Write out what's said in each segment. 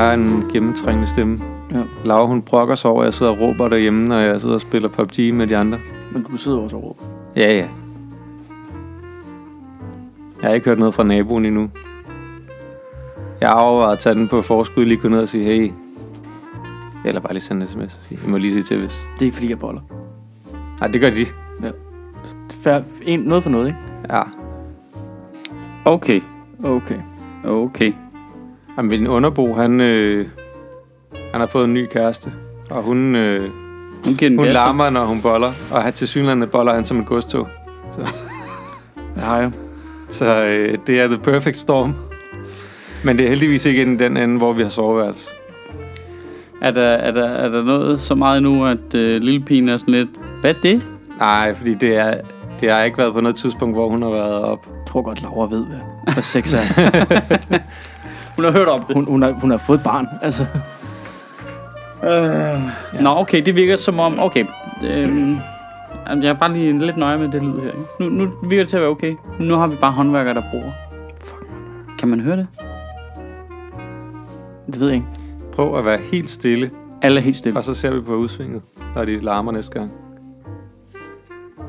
har en gennemtrængende stemme. Ja. Laura, hun brokker sig over, at jeg sidder og råber derhjemme, når jeg sidder og spiller PUBG med de andre. Men du sidder også og råber? Ja, ja. Jeg har ikke hørt noget fra naboen endnu. Jeg overvejer at tage den på forskud, lige gå ned og sige hey. Eller bare lige sende en sms. Jeg må lige sige til, hvis... Det er ikke, fordi jeg boller. Nej, det gør de. Ja. Noget for noget, ikke? Ja. Okay. Jamen, min underbo, han har fået en ny kæreste. Og hun larmer, når hun boller. Og til synlande boller han som et godstog. Så, ja. Så det er the perfect storm. Men det er heldigvis ikke i den ende, hvor vi har soveværelse. Er der noget så meget nu, at lille pigen er sådan lidt... Hvad det? Nej, fordi det har ikke været på noget tidspunkt, hvor hun har været op. Jeg tror godt, Laura ved, hvad sex er. Hun har hørt om det. Hun har fået et barn, altså. Ja. Nå, okay, det virker som om... Okay, jeg er bare lige lidt nøje med det lyd her. Ikke? Nu virker det til at være okay. Nu har vi bare håndværkere, der bruger. Fuck. Kan man høre det? Det ved jeg ikke. Prøv at være helt stille. Alle er helt stille. Og så ser vi på udsvinget, når de larmer næste gang.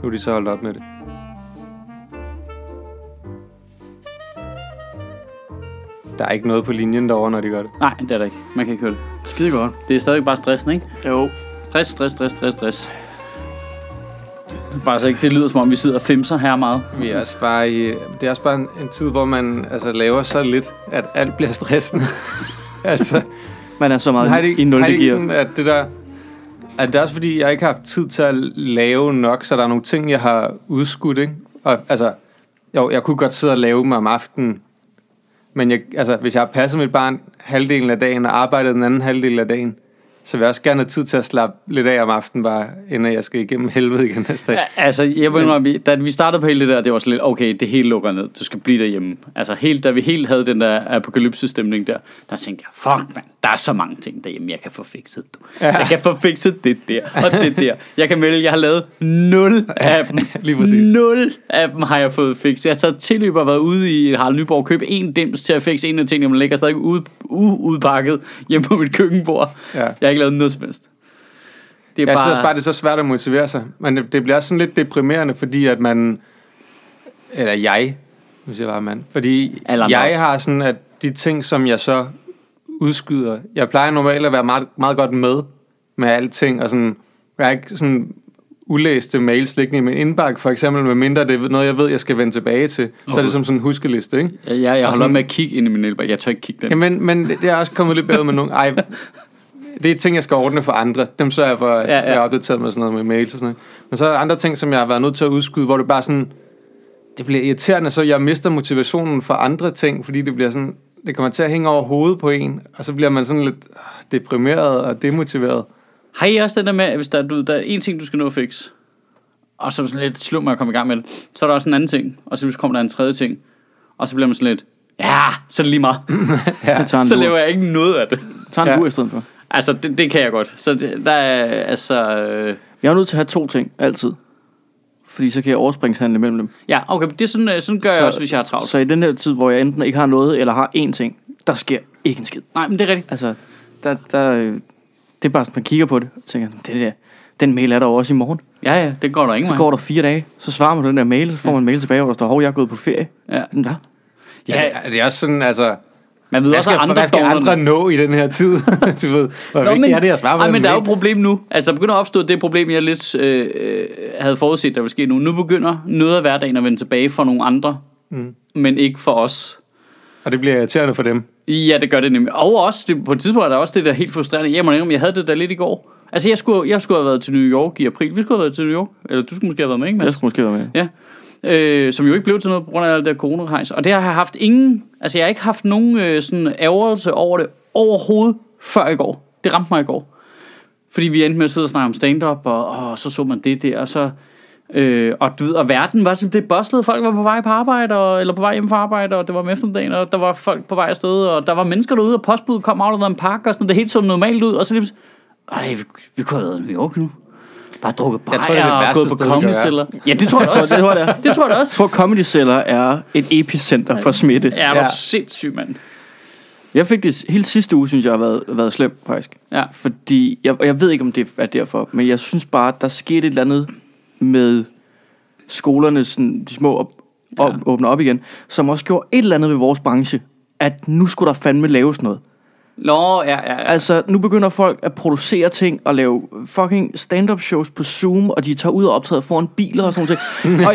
Nu er de så holdt op med det. Der er ikke noget på linjen derovre, når de gør det. Nej, det er der ikke. Man kan ikke høre det. Skide godt. Det er stadig bare stressen, ikke? Jo. Stress. Bare så ikke, det lyder som om vi sidder og femser her meget. Vi er også bare det er også bare en tid, hvor man altså laver så lidt, at alt bliver stressende. Altså... Man er så meget i nulde gear. Sådan, at det der... At det er også fordi, jeg ikke har haft tid til at lave nok, så der er nogle ting, jeg har udskudt, ikke? Og, altså, jo, jeg kunne godt sidde og lave mig om aftenen, men hvis jeg har passet mit barn halvdelen af dagen og arbejdet den anden halvdel af dagen, så vil jeg også gerne have tid til at slappe lidt af om aftenen bare, inden jeg skal igennem helvede igen næste dag. Ja, altså, jeg mener, da vi startede på hele det der, det var sådan lidt, okay, det hele lukker ned, du skal blive derhjemme. Altså, da vi havde den der apokalypse-stemning der tænkte jeg, fuck mand, der er så mange ting derhjemme, jeg kan få fikset. Ja. Jeg kan få fikset det der, og det der. Jeg kan melde, jeg har lavet 0 af dem. Lige præcis. 0 af dem har jeg fået fikset. Jeg har taget tilløb og været ude i Harald Nyborg og købt en dims til at fikse en af tingene, man ligger stadig uudpakket hjemme på mit køkkenbord. Ja. Jeg har ikke lavet noget som helst. Det er jeg synes bare, det er så svært at motivere sig. Men det bliver også sådan lidt deprimerende, fordi at man... Eller jeg. Nu siger jeg bare mand. Fordi jeg har sådan, at de ting, som jeg så udskyder... Jeg plejer normalt at være meget, meget godt med alting. Og sådan, jeg har ikke sådan ulæste mails liggende i min indbakke, for eksempel, med mindre det er noget, jeg ved, jeg skal vende tilbage til. Så er det som sådan en huskeliste, ikke? Ja, jeg holder med at kigge ind i min indbakke. Jeg tør ikke kigge den. Men det er også kommet lidt bedre med nogen... Ej, det er ting, jeg skal ordne for andre. Dem så er jeg for, at jeg er opdateret med sådan noget med mails og sådan noget. Men så er der andre ting, som jeg har været nødt til at udskyde, hvor det bare sådan, det bliver irriterende, så jeg mister motivationen for andre ting, fordi det bliver sådan, det kommer til at hænge over hovedet på en, og så bliver man sådan lidt deprimeret og demotiveret. Har I også det der med, hvis der er en ting, du skal nå at fikse, og så er sådan lidt slum med at komme i gang med det, så er der også en anden ting, og så kommer der en tredje ting, og så bliver man sådan lidt, så er det lige meget. Så laver jeg ikke noget af det. Tag en uge i stedet for. Altså, det kan jeg godt. Så der er, altså... Jeg er nødt til at have 2 ting, altid. Fordi så kan jeg overspringshandle mellem dem. Ja, okay, det er sådan gør jeg også, hvis jeg har travlt. Så i den her tid, hvor jeg enten ikke har noget, eller har 1 ting, der sker ikke en skid. Nej, men det er rigtigt. Altså, det er bare sådan, man kigger på det, og tænker, det der, den mail er der også i morgen. Ja, det går der ingen vej. Så går der 4 dage, så svarer man på den der mail, så får man en mail tilbage, hvor der står, hov, jeg er gået på ferie. Ja. Sådan der. Ja, det er også sådan, altså... Man ved også, andre skal andre nå i den her tid. Du ved, hvor vigtigt er det at svare på. Men der er jo et problem nu. Altså, der begynder at opstå det problem, jeg lidt havde forudset, der ville ske nu. Nu begynder noget af hverdagen at vende tilbage for nogle andre, men ikke for os. Og det bliver irriterende for dem. Ja, det gør det nemlig. Og også, på et tidspunkt er der også det der helt frustrerende. Jeg havde det der lidt i går. Altså, jeg skulle have været til New York i april. Vi skulle have været til New York. Eller du skulle måske have været med, ikke? Jeg skulle måske have været med. Ja. Som jo ikke blev til noget på grund af alt det der coronahejs. Og det har jeg haft jeg har ikke haft nogen sådan ærgerelse over det overhovedet før i går. Det ramte mig i går, fordi vi endte med at sidde og snakke om stand-up, og så man det der, og så og du ved, og verden var sådan, det boslede. Folk var på vej på arbejde, eller på vej hjem fra arbejde, og det var om eftermiddagen, og der var folk på vej afsted, og der var mennesker derude, og postbuddet kom afleverede en pakke, og sådan, det hele så normalt ud. Og så lige vi kunne have været i New York nu. Bare drukket bajer og gået på comedy-celler. Ja, det tror jeg også. Det tror jeg også. Jeg tror, comedy-celler er et epicenter for smitte. Ja, det var sindssygt, mand. Jeg fik det hele sidste uge, synes jeg har været slem faktisk. Ja. Fordi jeg ved ikke om det er derfor, men jeg synes bare der skete et eller andet med skolerne, sådan, de små åbner op igen, som også gjorde et eller andet ved vores branche, at nu skulle der fandme laves noget. Nå, ja. Altså, nu begynder folk at producere ting og lave fucking stand-up shows på Zoom, og de tager ud og optræder foran biler og sådan noget. Og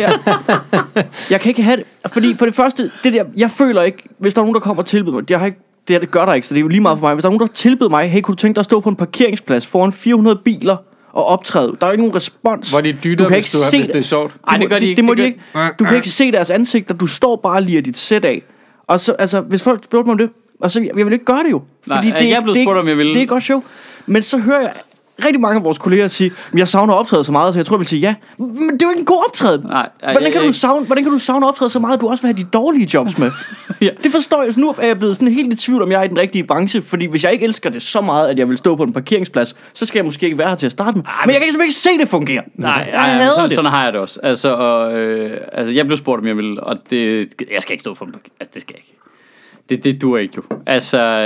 jeg kan ikke have det, fordi for det første, det der, jeg føler ikke, hvis der er nogen, der kommer og tilbyder mig, jeg har ikke, det gør der ikke, så det er jo lige meget for mig. Hvis der er nogen, der tilbyder mig, hey, kunne du tænke dig at stå på en parkeringsplads foran 400 biler og optræde? Der er ikke nogen respons. Hvor de dytter, hvis det er sjovt. Nej, det gør de ikke. Det må de ikke. Du kan ikke se deres ansigter, du står bare og liger dit sæt af. Og så, altså, hvis folk spurgte mig om det, og så, jeg vil ikke gøre det jo. Nej, fordi det, jeg blev spurgt om jeg ville. Det er godt sjovt. Men så hører jeg rigtig mange af vores kolleger sige, men jeg savner optrædet så meget, så jeg tror jeg vil sige ja. Men det er jo ikke en god optræden. Hvordan kan du savne optrædet så meget, at du også vil have de dårlige jobs med? Ja. Det forstår jeg. Så nu er jeg blevet sådan helt i tvivl, om jeg er i den rigtige branche. Fordi hvis jeg ikke elsker det så meget, at jeg vil stå på en parkeringsplads, så skal jeg måske ikke være her til at starte med. Ej, men jeg kan simpelthen ikke se det fungere. Nej, sådan har jeg det også. Altså, jeg blev spurgt om jeg ville, og det, jeg skal ikke stå på en parkeringsplads. Altså, det skal jeg ikke. Det duer ikke jo. Altså,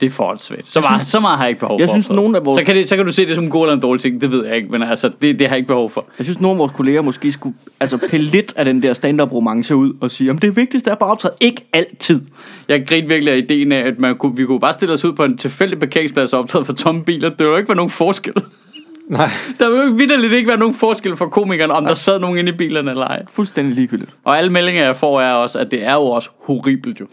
det er forholdsvægt. Så meget har jeg ikke behov for. Jeg synes, nogen af vores... så kan du se det som en god eller en dårlig ting, det ved jeg ikke, men altså, det har jeg ikke behov for. Jeg synes, nogen af vores kolleger måske skulle altså, pille lidt af den der stand-up-romance ud og sige, om det vigtigste er bare optræde. Ikke altid. Jeg griner virkelig af ideen af, at vi kunne bare stille os ud på en tilfældig parkeringsplads og optræde for tomme biler. Det var jo ikke være nogen forskel. Nej. Der vil jo vitterligt ikke være nogen forskel for komikerne, om der sad nogen inde i bilerne eller ej. Fuldstændig ligegyldigt. Og alle meldinger, jeg får, er også, at det er jo også horribelt jo.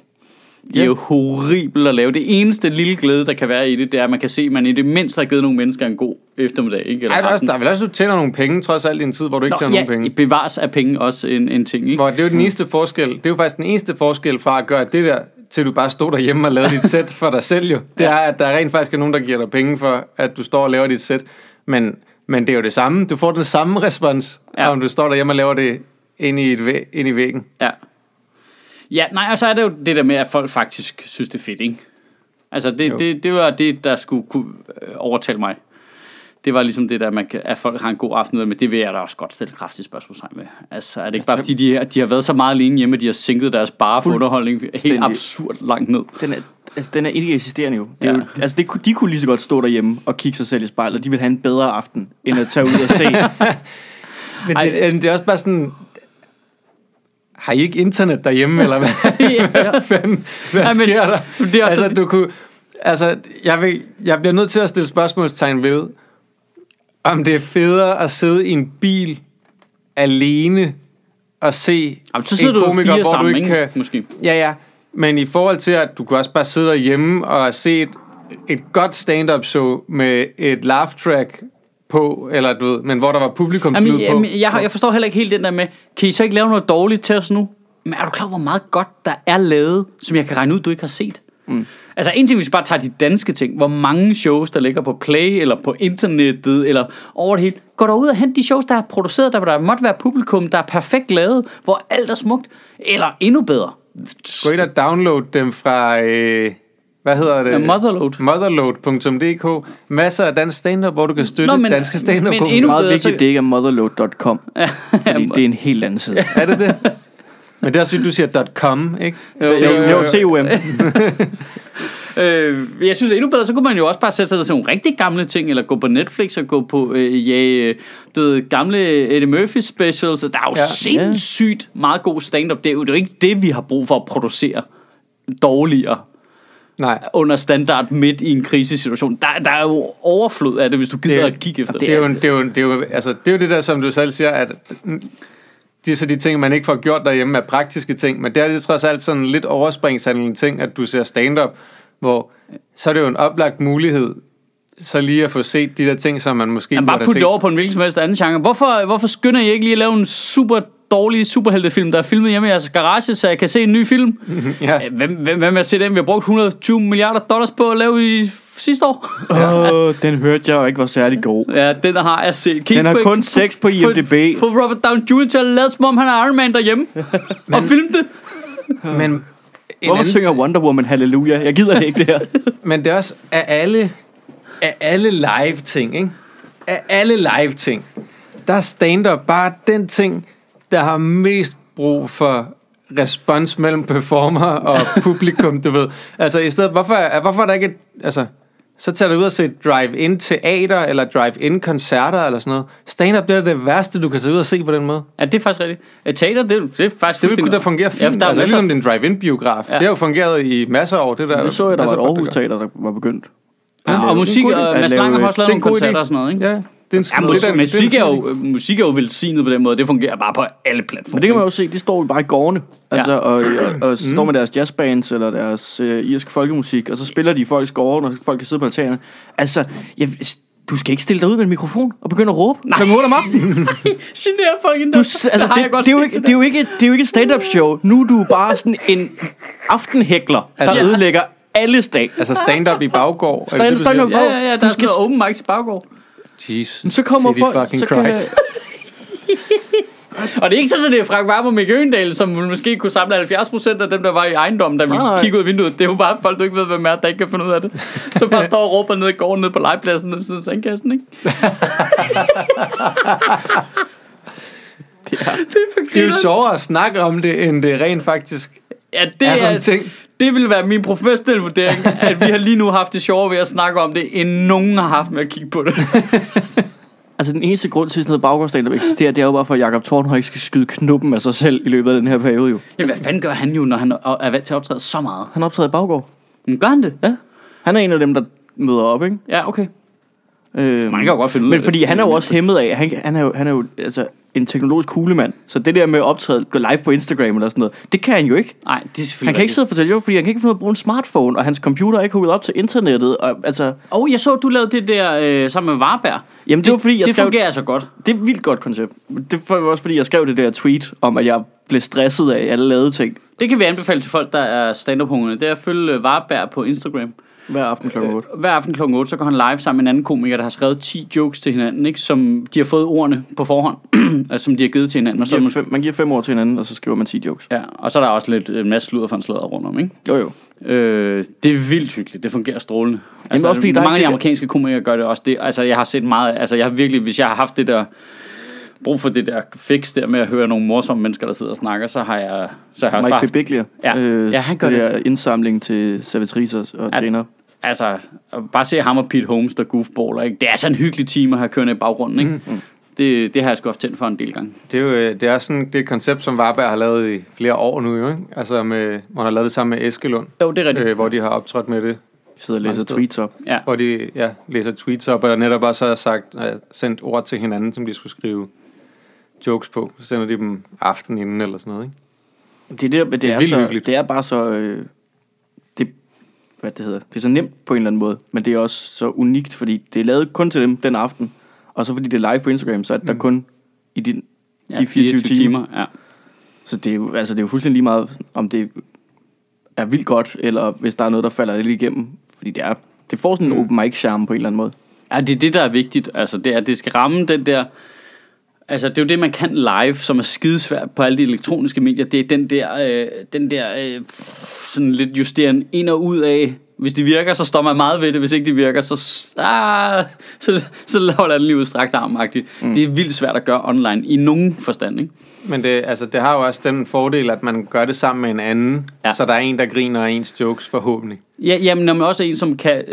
Det er jo horribelt at lave. Det eneste lille glæde, der kan være i det, det er, at man kan se, at man i det mindste har givet nogle mennesker en god eftermiddag. Ikke? Eller der er vel også, du tjener nogle penge, trods alt i en tid, hvor du ikke tjener nogen penge. Bevares af penge også en ting. Ikke? Hvor det er jo den eneste forskel. Det er jo faktisk den eneste forskel fra at gøre det der, til du bare står derhjemme og laver dit sæt for dig selv jo. Det er, at der rent faktisk er nogen, der giver dig penge for, at du står og laver dit sæt. Men det er jo det samme. Du får den samme respons, om du står derhjemme og laver det ind i væggen. Ja. Ja, nej, og så er det jo det der med, at folk faktisk synes, det er fedt, ikke? Altså, det var det, der skulle kunne overtale mig. Det var ligesom det der, at folk har en god aften, men det vil jeg da også godt stille kraftigt spørgsmål med. Altså, er det ikke bare, fordi de har været så meget alene hjemme, at de har sænket deres bare for underholdning helt absurd langt ned? Den er ikke eksisterende jo. Det er jo altså, de kunne lige så godt stå derhjemme og kigge sig selv i spejlet, og de vil have en bedre aften, end at tage ud og se. Men det er også bare sådan... Har I ikke internet derhjemme, eller hvad? Hvad fanden? Hvad sker der? Det er også altså, jeg bliver nødt til at stille spørgsmålstegn ved, om det er federe at sidde i en bil alene og se en komiker, hvor du ikke kan... Måske. Ja, men i forhold til, at du kan også bare sidde derhjemme og se et godt stand-up show med et laugh track... på, eller du ved, men hvor der var publikum på. Jeg forstår heller ikke helt den der med, kan I så ikke lave noget dårligt til os nu? Men er du klar, hvor meget godt der er lavet, som jeg kan regne ud, du ikke har set? Mm. Altså en ting, hvis vi bare tager de danske ting, hvor mange shows, der ligger på Play, eller på internettet, eller over det hele, går der ud og hente de shows, der er produceret, der måtte være publikum, der er perfekt lavet, hvor alt er smukt, eller endnu bedre. Gå ind og download dem fra... Hvad hedder det? Ja, Motherload.dk. Masser af dansk stand-up, hvor du kan støtte danske stand-up. Men endnu meget bedre, vigtigt, det ikke er Motherload.com. Fordi det er en helt anden side. Er det det? Men det er også fordi, du siger .com, ikke? Jo, C-U-M. Jeg synes endnu bedre, så kunne man jo også bare sætte sig til nogle rigtig gamle ting, eller gå på Netflix og gå på gamle Eddie Murphy specials. Der er jo sindssygt meget god stand-up. Det er jo ikke det, vi har brug for at producere dårligere. Nej. Under standard midt i en krisesituation. Der er jo overflod af det, hvis du gider at kigge efter det. Det er jo det der, som du selv siger, at de ting, man ikke får gjort derhjemme, er praktiske ting. Men der er det trods alt sådan lidt overspringshandlende ting, at du ser stand-up, hvor så er det jo en oplagt mulighed, så lige at få set de der ting, som man måske... Jamen, bare putte det over på en hvilken som helst anden genre. Hvorfor skynder I ikke lige at lave en super... dårlige superheltefilm, der er filmet hjemme i jeres garage, så jeg kan se en ny film. Ja. Hvem vil se den? Vi har brugt $120 milliarder på at lave i sidste år. Den hørte jeg ikke var særlig god. Ja, den har jeg set. Den har kun 6 på IMDb. Få Robert Downey Jr. til at lade som om han er Iron Man derhjemme. Og filme det. Men hvorfor synger Wonder Woman halleluja? Jeg gider ikke det her. Men det er også af alle live ting, ikke? Af alle live ting, der er stand-up bare den ting, der har mest brug for respons mellem performer og publikum, du ved. Altså i stedet, hvorfor er der ikke et, altså, så tager du ud og se drive-in teater eller drive-in koncerter eller sådan noget. Stand-up, det er det værste, du kan tage ud og se på den måde. Ja, det er faktisk rigtigt. Teater, det er faktisk... Det vil kunne da fungere fint. Ja, der er altså, ligesom en drive-in biograf. Ja. Det har jo fungeret i masser af år. Det, der, det så jeg, der var et Aarhus Teater, der var begyndt. Ja, og musik, og Mads Lange har også lavet nogle koncerter og sådan noget, ikke? Ja. Musik er jo velsignet på den måde. Det fungerer bare på alle platformer. Men det kan man jo se, de står jo bare i gårdene altså, ja. og står med deres jazzbands eller deres irsk folkemusik, og så spiller de i folks gårde, og folk kan sidde på altanerne. Altså, du skal ikke stille dig ud med en mikrofon og begynde at råbe kl. 8 om aftenen. Genere folk endda. Det er jo ikke et stand-up show. Nu er du bare sådan en aftenhækler, der ødelægger alles dag. Altså stand-up i baggård. Stand-up i baggård. Ja, der er sådan noget open mic i baggård. Jesus, så kommer folk, så Christ. Og det er ikke sådan, at det er Frank Varm og Mikke Øgendal, som måske kunne samle 70% af dem, der var i ejendommen, der ville kigge ud af vinduet. Det er jo bare folk, du ikke ved, hvem er, der ikke kan finde ud af det. Så bare står og råber ned i gården, ned på legepladsen, ved siden af sandkassen, ikke? Det er jo sjovere at snakke om det, end det rent faktisk er sådan ting. Det ville være min professionelle vurdering, at vi har lige nu haft det sjovere ved at snakke om det, end nogen har haft med at kigge på det. Altså den eneste grund til sådan noget baggårdsstand, der eksisterer, det er jo bare for, at Jacob Thornhøj ikke skal skyde knuppen af sig selv i løbet af den her periode jo. Jamen hvad fanden gør han jo, når han er vant til at optræde så meget? Han optræder i baggård. Men gør han det? Ja. Han er en af dem, der møder op, ikke? Ja, okay. Man kan jo godt finde ud af det. Men fordi han er jo også hæmmet af, han er jo altså en teknologisk kuglemand. Så det der med at optræde live på Instagram eller sådan noget, det kan han jo ikke. Nej, det er selvfølgelig. Han kan ikke sidde og fortælle, fordi han kan ikke finde ud af at bruge en smartphone, og hans computer er ikke hooket op til internettet. Og altså. Jeg så, du lavede det der sammen med Varberg. Jamen det var fordi jeg skrev. Det fungerer så godt. Det er et vildt godt koncept. Det var også fordi jeg skrev det der tweet om, at jeg blev stresset af alle lavede ting. Det kan vi anbefale til folk, der er stand-up-hungrige. Det er at følge Varberg på Instagram. Hver aften kl. 8. Hver aften kl. 8, så går han live sammen med en anden komiker, der har skrevet 10 jokes til hinanden, ikke? Som de har fået ordene på forhånd, altså, som de har givet til hinanden. Man giver 5 ord til hinanden, og så skriver man 10 jokes. Ja, og så er der også lidt en masse sludder for en sladder rundt om, ikke? Jo. Det er vildt hyggeligt, det fungerer strålende. Altså, også, mange af de amerikanske komikere gør det også. Det, altså, jeg har set meget, altså jeg har virkelig, hvis jeg har haft det der... brug for det der fix der med at høre nogle morsomme mennesker, der sidder og snakker, så har jeg Mike Birbiglia, han gør det der indsamling til servitriser og tjenere. Altså, bare se ham og Pete Holmes, der goofballer, ikke? Det er sådan en hyggelig time at have kørende i baggrunden, ikke? Mm. Det har jeg sgu haft tændt for en del gange. Det er jo det er et koncept, som Varberg har lavet i flere år nu, jo, ikke? Altså, hvor han har lavet det sammen med Eskelund. Jo, det er rigtigt. Hvor de har optrådt med det. Sidder og læser tweets op. Ja. Hvor de læser tweets op, og netop også har sendt ord til hinanden, som de skulle skrive jokes på, så sender de dem aften inden eller sådan noget, ikke? Det er bare så det er så nemt på en eller anden måde, men det er også så unikt, fordi det er lavet kun til dem den aften, og så fordi det er live på Instagram, så er der kun i de 24 timer. Ja. Så det er jo, altså det er jo fuldstændig lige meget, om det er vildt godt, eller hvis der er noget, der falder lidt igennem, fordi det får sådan en open mic charme på en eller anden måde. Ja, det er det, der er vigtigt, altså det er, at det skal ramme den der. Altså, det er jo det, man kan live, som er skidesvært på alle de elektroniske medier. Det er den der sådan lidt justeren ind og ud af. Hvis det virker, så står man meget ved det. Hvis ikke det virker, så holder den lige udstrakt armagtigt. Det er vildt svært at gøre online i nogen forstand, ikke? Men det har jo også den fordel, at man gør det sammen med en anden, så der er en, der griner af ens jokes forhåbentlig. Ja, jamen, når man også er en, som kan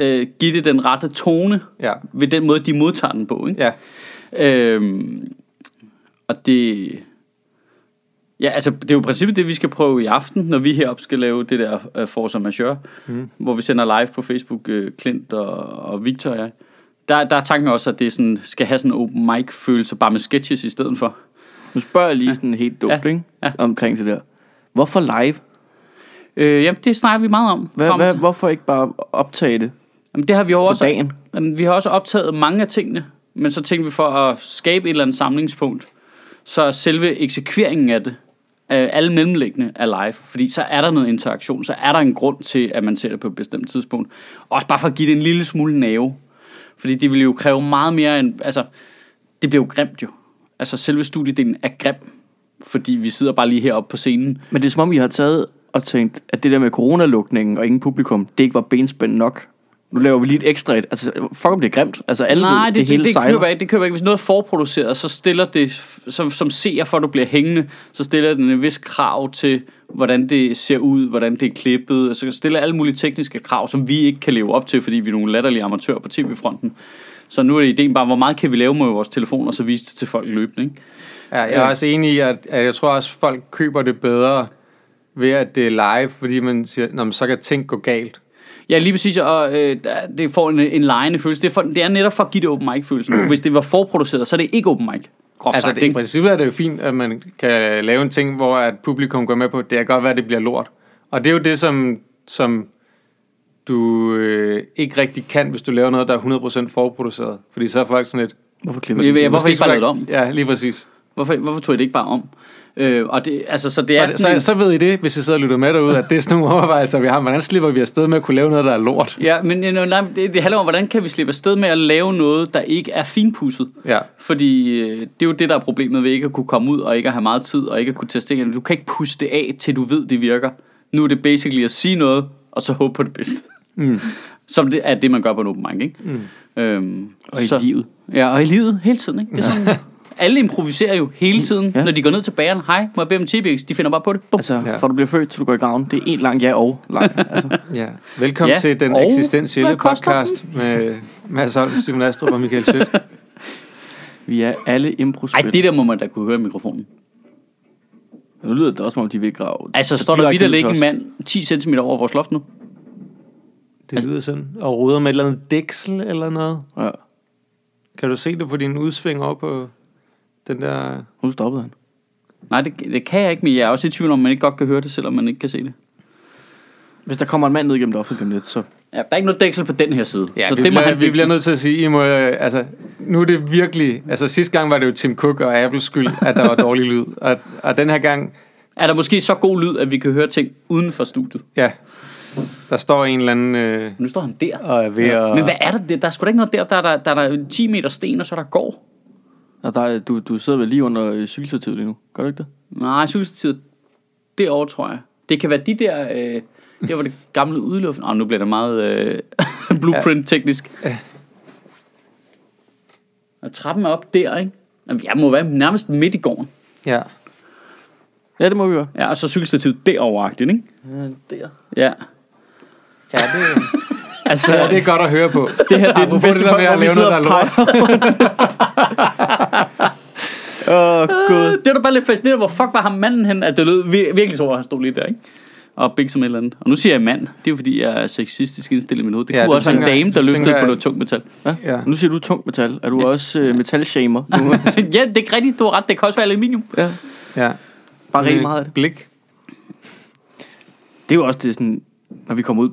give det den rette tone ved den måde, de modtager den på, ikke? Ja. Og det... Ja, altså, det er jo i princippet det, vi skal prøve i aften, når vi heroppe skal lave det der Forza Majeure, hvor vi sender live på Facebook, Klint og Victor og jeg. Der er tanken også, at det sådan, skal have sådan en open mic-følelse, bare med sketches i stedet for. Nu spørger jeg lige sådan helt dumt, ikke? Ja. Omkring det der. Hvorfor live? Jamen, det snakker vi meget om. Hvorfor ikke bare optage det? Jamen, det har vi jo også... dagen? Jamen, vi har også optaget mange af tingene, men så tænkte vi for at skabe et eller andet samlingspunkt. Så selve eksekveringen af det, alle mellemliggende er live, fordi så er der noget interaktion, så er der en grund til, at man ser det på et bestemt tidspunkt. Også bare for at give det en lille smule nerve, fordi det vil jo kræve meget mere end, altså, det bliver jo grimt jo. Altså, selve studiedelen er grim, fordi vi sidder bare lige heroppe på scenen. Men det er som om, I har taget og tænkt, at det der med coronalukningen og ingen publikum, det ikke var benspænd nok. nu laver vi lige et ekstra et. Altså, fuck om det er grimt. Altså, alle nej, det hele sejler. Nej, det køber ikke. Hvis noget er forproduceret, så stiller det, som seer, for at du bliver hængende, så stiller den en vis krav til, hvordan det ser ud, hvordan det er klippet. Altså, stiller alle mulige tekniske krav, som vi ikke kan leve op til, fordi vi er nogle latterlige amatører på tv-fronten. Så nu er det ideen bare, hvor meget kan vi lave med vores telefoner, og så vise det til folk løbende, ikke? Ja, jeg er også enig i, at jeg tror også, folk køber det bedre ved, at det er live, fordi man siger, man så kan ting gå galt. Ja, lige præcis, og det får en lejende følelse. Det er netop for at give det open mic-følelsen. Hvis det var forproduceret, så er det ikke open mic. Groft altså, sagt, det, i princippet er det jo fint, at man kan lave en ting, hvor at publikum går med på, det kan godt være, at det bliver lort. Og det er jo det, som du ikke rigtig kan, hvis du laver noget, der er 100% forproduceret. Fordi så er folk sådan lidt... Hvorfor ikke bare lave det om? Ja, lige præcis. Hvorfor tog I det ikke bare om? Og det, altså, så, det er så ved I det, hvis I sidder og lytter med derude, at det er sådan nogle overvejelser, vi har. Hvordan slipper vi afsted med at kunne lave noget, der er lort? Ja, men det handler om, hvordan kan vi slippe afsted med at lave noget, der ikke er finpudset? Ja. Fordi det er jo det, der er problemet ved ikke at kunne komme ud, og ikke at have meget tid, og ikke at kunne teste det. Du kan ikke puste det af, til du ved, det virker. Nu er det basically at sige noget, og så håbe på det bedste. Mm. Som det er det, man gør på en open mic, ikke? Mm. Livet. Ja, og i livet hele tiden, ikke? Det er sådan... Alle improviserer jo hele tiden, ja. Når de går ned til bageren. Hej, må jeg bede om tibiks? De finder bare på det. Bum. Altså, ja. Fra du bliver født, til du går i graven. Det er en lang ja og lang. Altså. Ja. Velkommen til den eksistentielle podcast med Mads Holm, Simon Astrup og Michael Sødt. Vi er alle improspillere. Ej, det der må man da kunne høre i mikrofonen. Nu lyder det også, som om de vil grave. Altså, står der vidt at ligge en mand 10 cm over vores loft nu? Det lyder sådan. Og ruder med et eller andet dæksel eller noget. Ja. Kan du se det på dine udsving op på... Den der... Hun stoppede han. Nej, det kan jeg ikke, men jeg er også i tvivl om, man ikke godt kan høre det, selvom man ikke kan se det. Hvis der kommer en mand ned igennem det offentlige lidt, så... Ja, der er ikke noget dæksel på den her side. Ja, så vi bliver nødt til at sige, altså, nu er det virkelig... Altså, sidste gang var det jo Tim Cook og Apples skyld, at der var dårlig lyd. Og den her gang... Er der måske så god lyd, at vi kan høre ting uden for studiet? Ja. Der står en eller anden... Nu står han der. Og... Men hvad er der? Der er sgu da ikke noget der. Der er 10 meter sten, og så der går... Du sidder vel lige under cykelstativet lige nu. Gør du ikke det? Nej, cykelstativet derovre, tror jeg. Det kan være de der... der var det gamle udluften. Nu bliver det meget blueprint-teknisk. Ja. Og trappen er op der, ikke? Jeg må være nærmest midt i gården. Ja. Ja, det må vi gøre. Ja, og så cykelstativet derovre-agtigt, ikke? Ja, der. Ja. Ja, det... altså, ja, det er godt at høre på. Det her det er den bedste måde at lave noget, der er lort. Det var da bare lidt fascinerende, hvor fuck var ham manden hen, at det lød virkelig så, at han stod lige der, ikke? Og big som et eller andet. Og nu siger jeg mand. Det er jo fordi, jeg er sexistisk indstillet i mit hoved. Det kunne også være en dame, der løftede på noget tungt metal. Ja. Nu siger du tungt metal. Er du også metalshamer? Ja, det er rigtigt. Du har ret. Det kan også være aluminium. Ja. Bare rigtig meget af det. Blik. Det er jo også det sådan, når vi kommer ud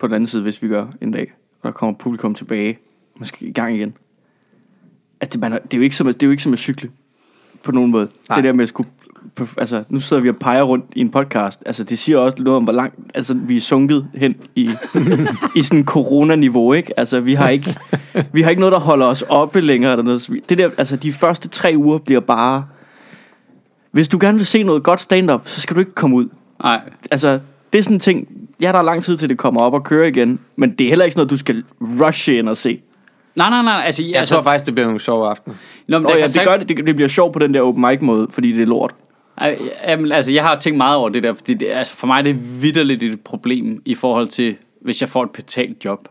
på den anden side, hvis vi gør en dag, og der kommer publikum tilbage, måske i gang igen. Altså, det er jo ikke som at cykle, på nogen måde. Nej. Det der med at skulle... Altså, nu sidder vi og peger rundt i en podcast. Altså, det siger også noget om, hvor langt altså, vi er sunket hen i sådan corona-niveau, ikke? Altså, vi har ikke noget, der holder os oppe længere. Eller noget. Det der, altså, de første 3 uger bliver bare... Hvis du gerne vil se noget godt stand-up, så skal du ikke komme ud. Nej. Altså, det er sådan en ting... Ja, der er lang tid til det kommer op og kører igen, men det er heller ikke sådan noget, du skal rushe ind og se. Nej. Altså, jeg tror faktisk, det bliver nogle sjove aftener. Det bliver sjovt på den der open mic måde, fordi det er lort. Altså, jeg har tænkt meget over det der, fordi det, altså, for mig er det vitterligt et problem i forhold til, hvis jeg får et betalt job.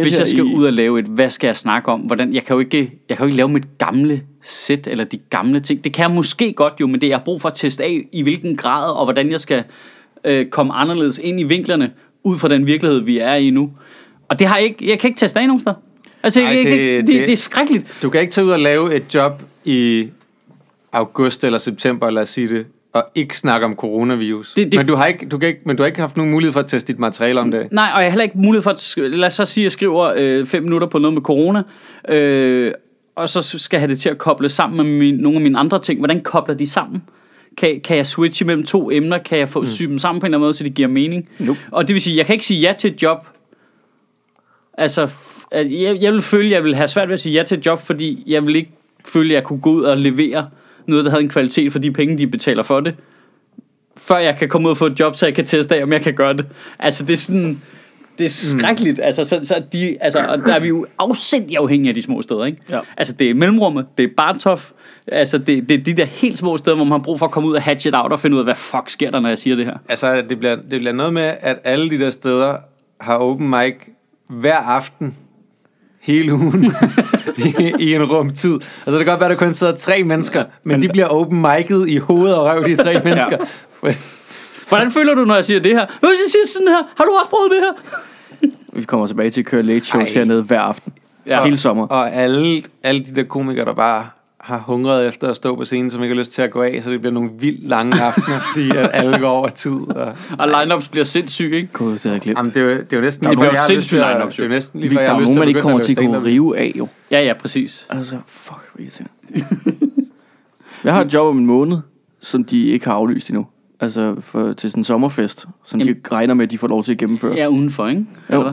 Hvis jeg skal ud og lave et, hvad skal jeg snakke om? Hvordan, jeg kan jo ikke lave mit gamle sæt, eller de gamle ting. Det kan jeg måske godt jo, men det jeg har brug for at teste af, i hvilken grad, og hvordan jeg skal... komme anderledes ind i vinklerne ud fra den virkelighed, vi er i nu. Og det har jeg kan ikke teste af nogen steder. Altså, nej, det er skrækkeligt. Du kan ikke tage ud og lave et job i august eller september, lad os sige det, og ikke snakke om coronavirus. Men du har ikke haft nogen mulighed for at teste dit materiale om det. Nej, og jeg har heller ikke mulighed for at, lad os så sige, at jeg skriver 5 minutter på noget med corona, og så skal jeg have det til at koble sammen med nogle af mine andre ting. Hvordan kobler de sammen? Kan jeg switche mellem 2 emner? Kan jeg få sy dem sammen på en eller anden måde, så det giver mening? Nope. Og det vil sige, jeg kan ikke sige ja til et job. Altså, jeg vil føle, jeg vil have svært ved at sige ja til et job, fordi jeg vil ikke føle, jeg kunne gå ud og levere noget, der havde en kvalitet for de penge, de betaler for det, før jeg kan komme ud og få et job, så jeg kan teste af, om jeg kan gøre det. Altså, det er sådan... Det er skrækkeligt. Altså, så de, altså, og der er vi jo afsindig afhængige af de små steder, ikke? Ja. Altså, det er mellemrummet, det er Bartof, altså, det er de der helt små steder, hvor man har brug for at komme ud og hatchet out og finde ud af, hvad fuck sker der, når jeg siger det her. Altså, det bliver noget med, at alle de der steder har open mic hver aften, hele ugen, i en rumtid. Altså, det kan godt være, der kun sidder 3 mennesker, men de bliver open mic'et i hovedet og røv, de 3 mennesker. Ja. Hvordan føler du, når jeg siger det her? Hvis jeg siger sådan her, har du også prøvet det her? Vi kommer tilbage til at køre late shows hernede hver aften. Ja. Hele sommer. Og alle de der komikere, der bare har hungret efter at stå på scenen, som ikke har lyst til at gå af, så det bliver nogle vildt lange aftener, fordi alle går over tid. Og line-ups bliver sindssygt, ikke? God, det har jeg glemt. Jamen, det er jo næsten lige, for jeg har lyst til at begynde at løse. Der er nogen, man ikke kommer til at kunne rive af, jo. Ja, præcis. Altså, fuck, hvad jeg tænker. Jeg har et job om en måned, som de ikke har aflyst endnu. Altså til sådan en sommerfest, som de regner med, at de får lov til at gennemføre. Ja, udenfor, ikke? Jo.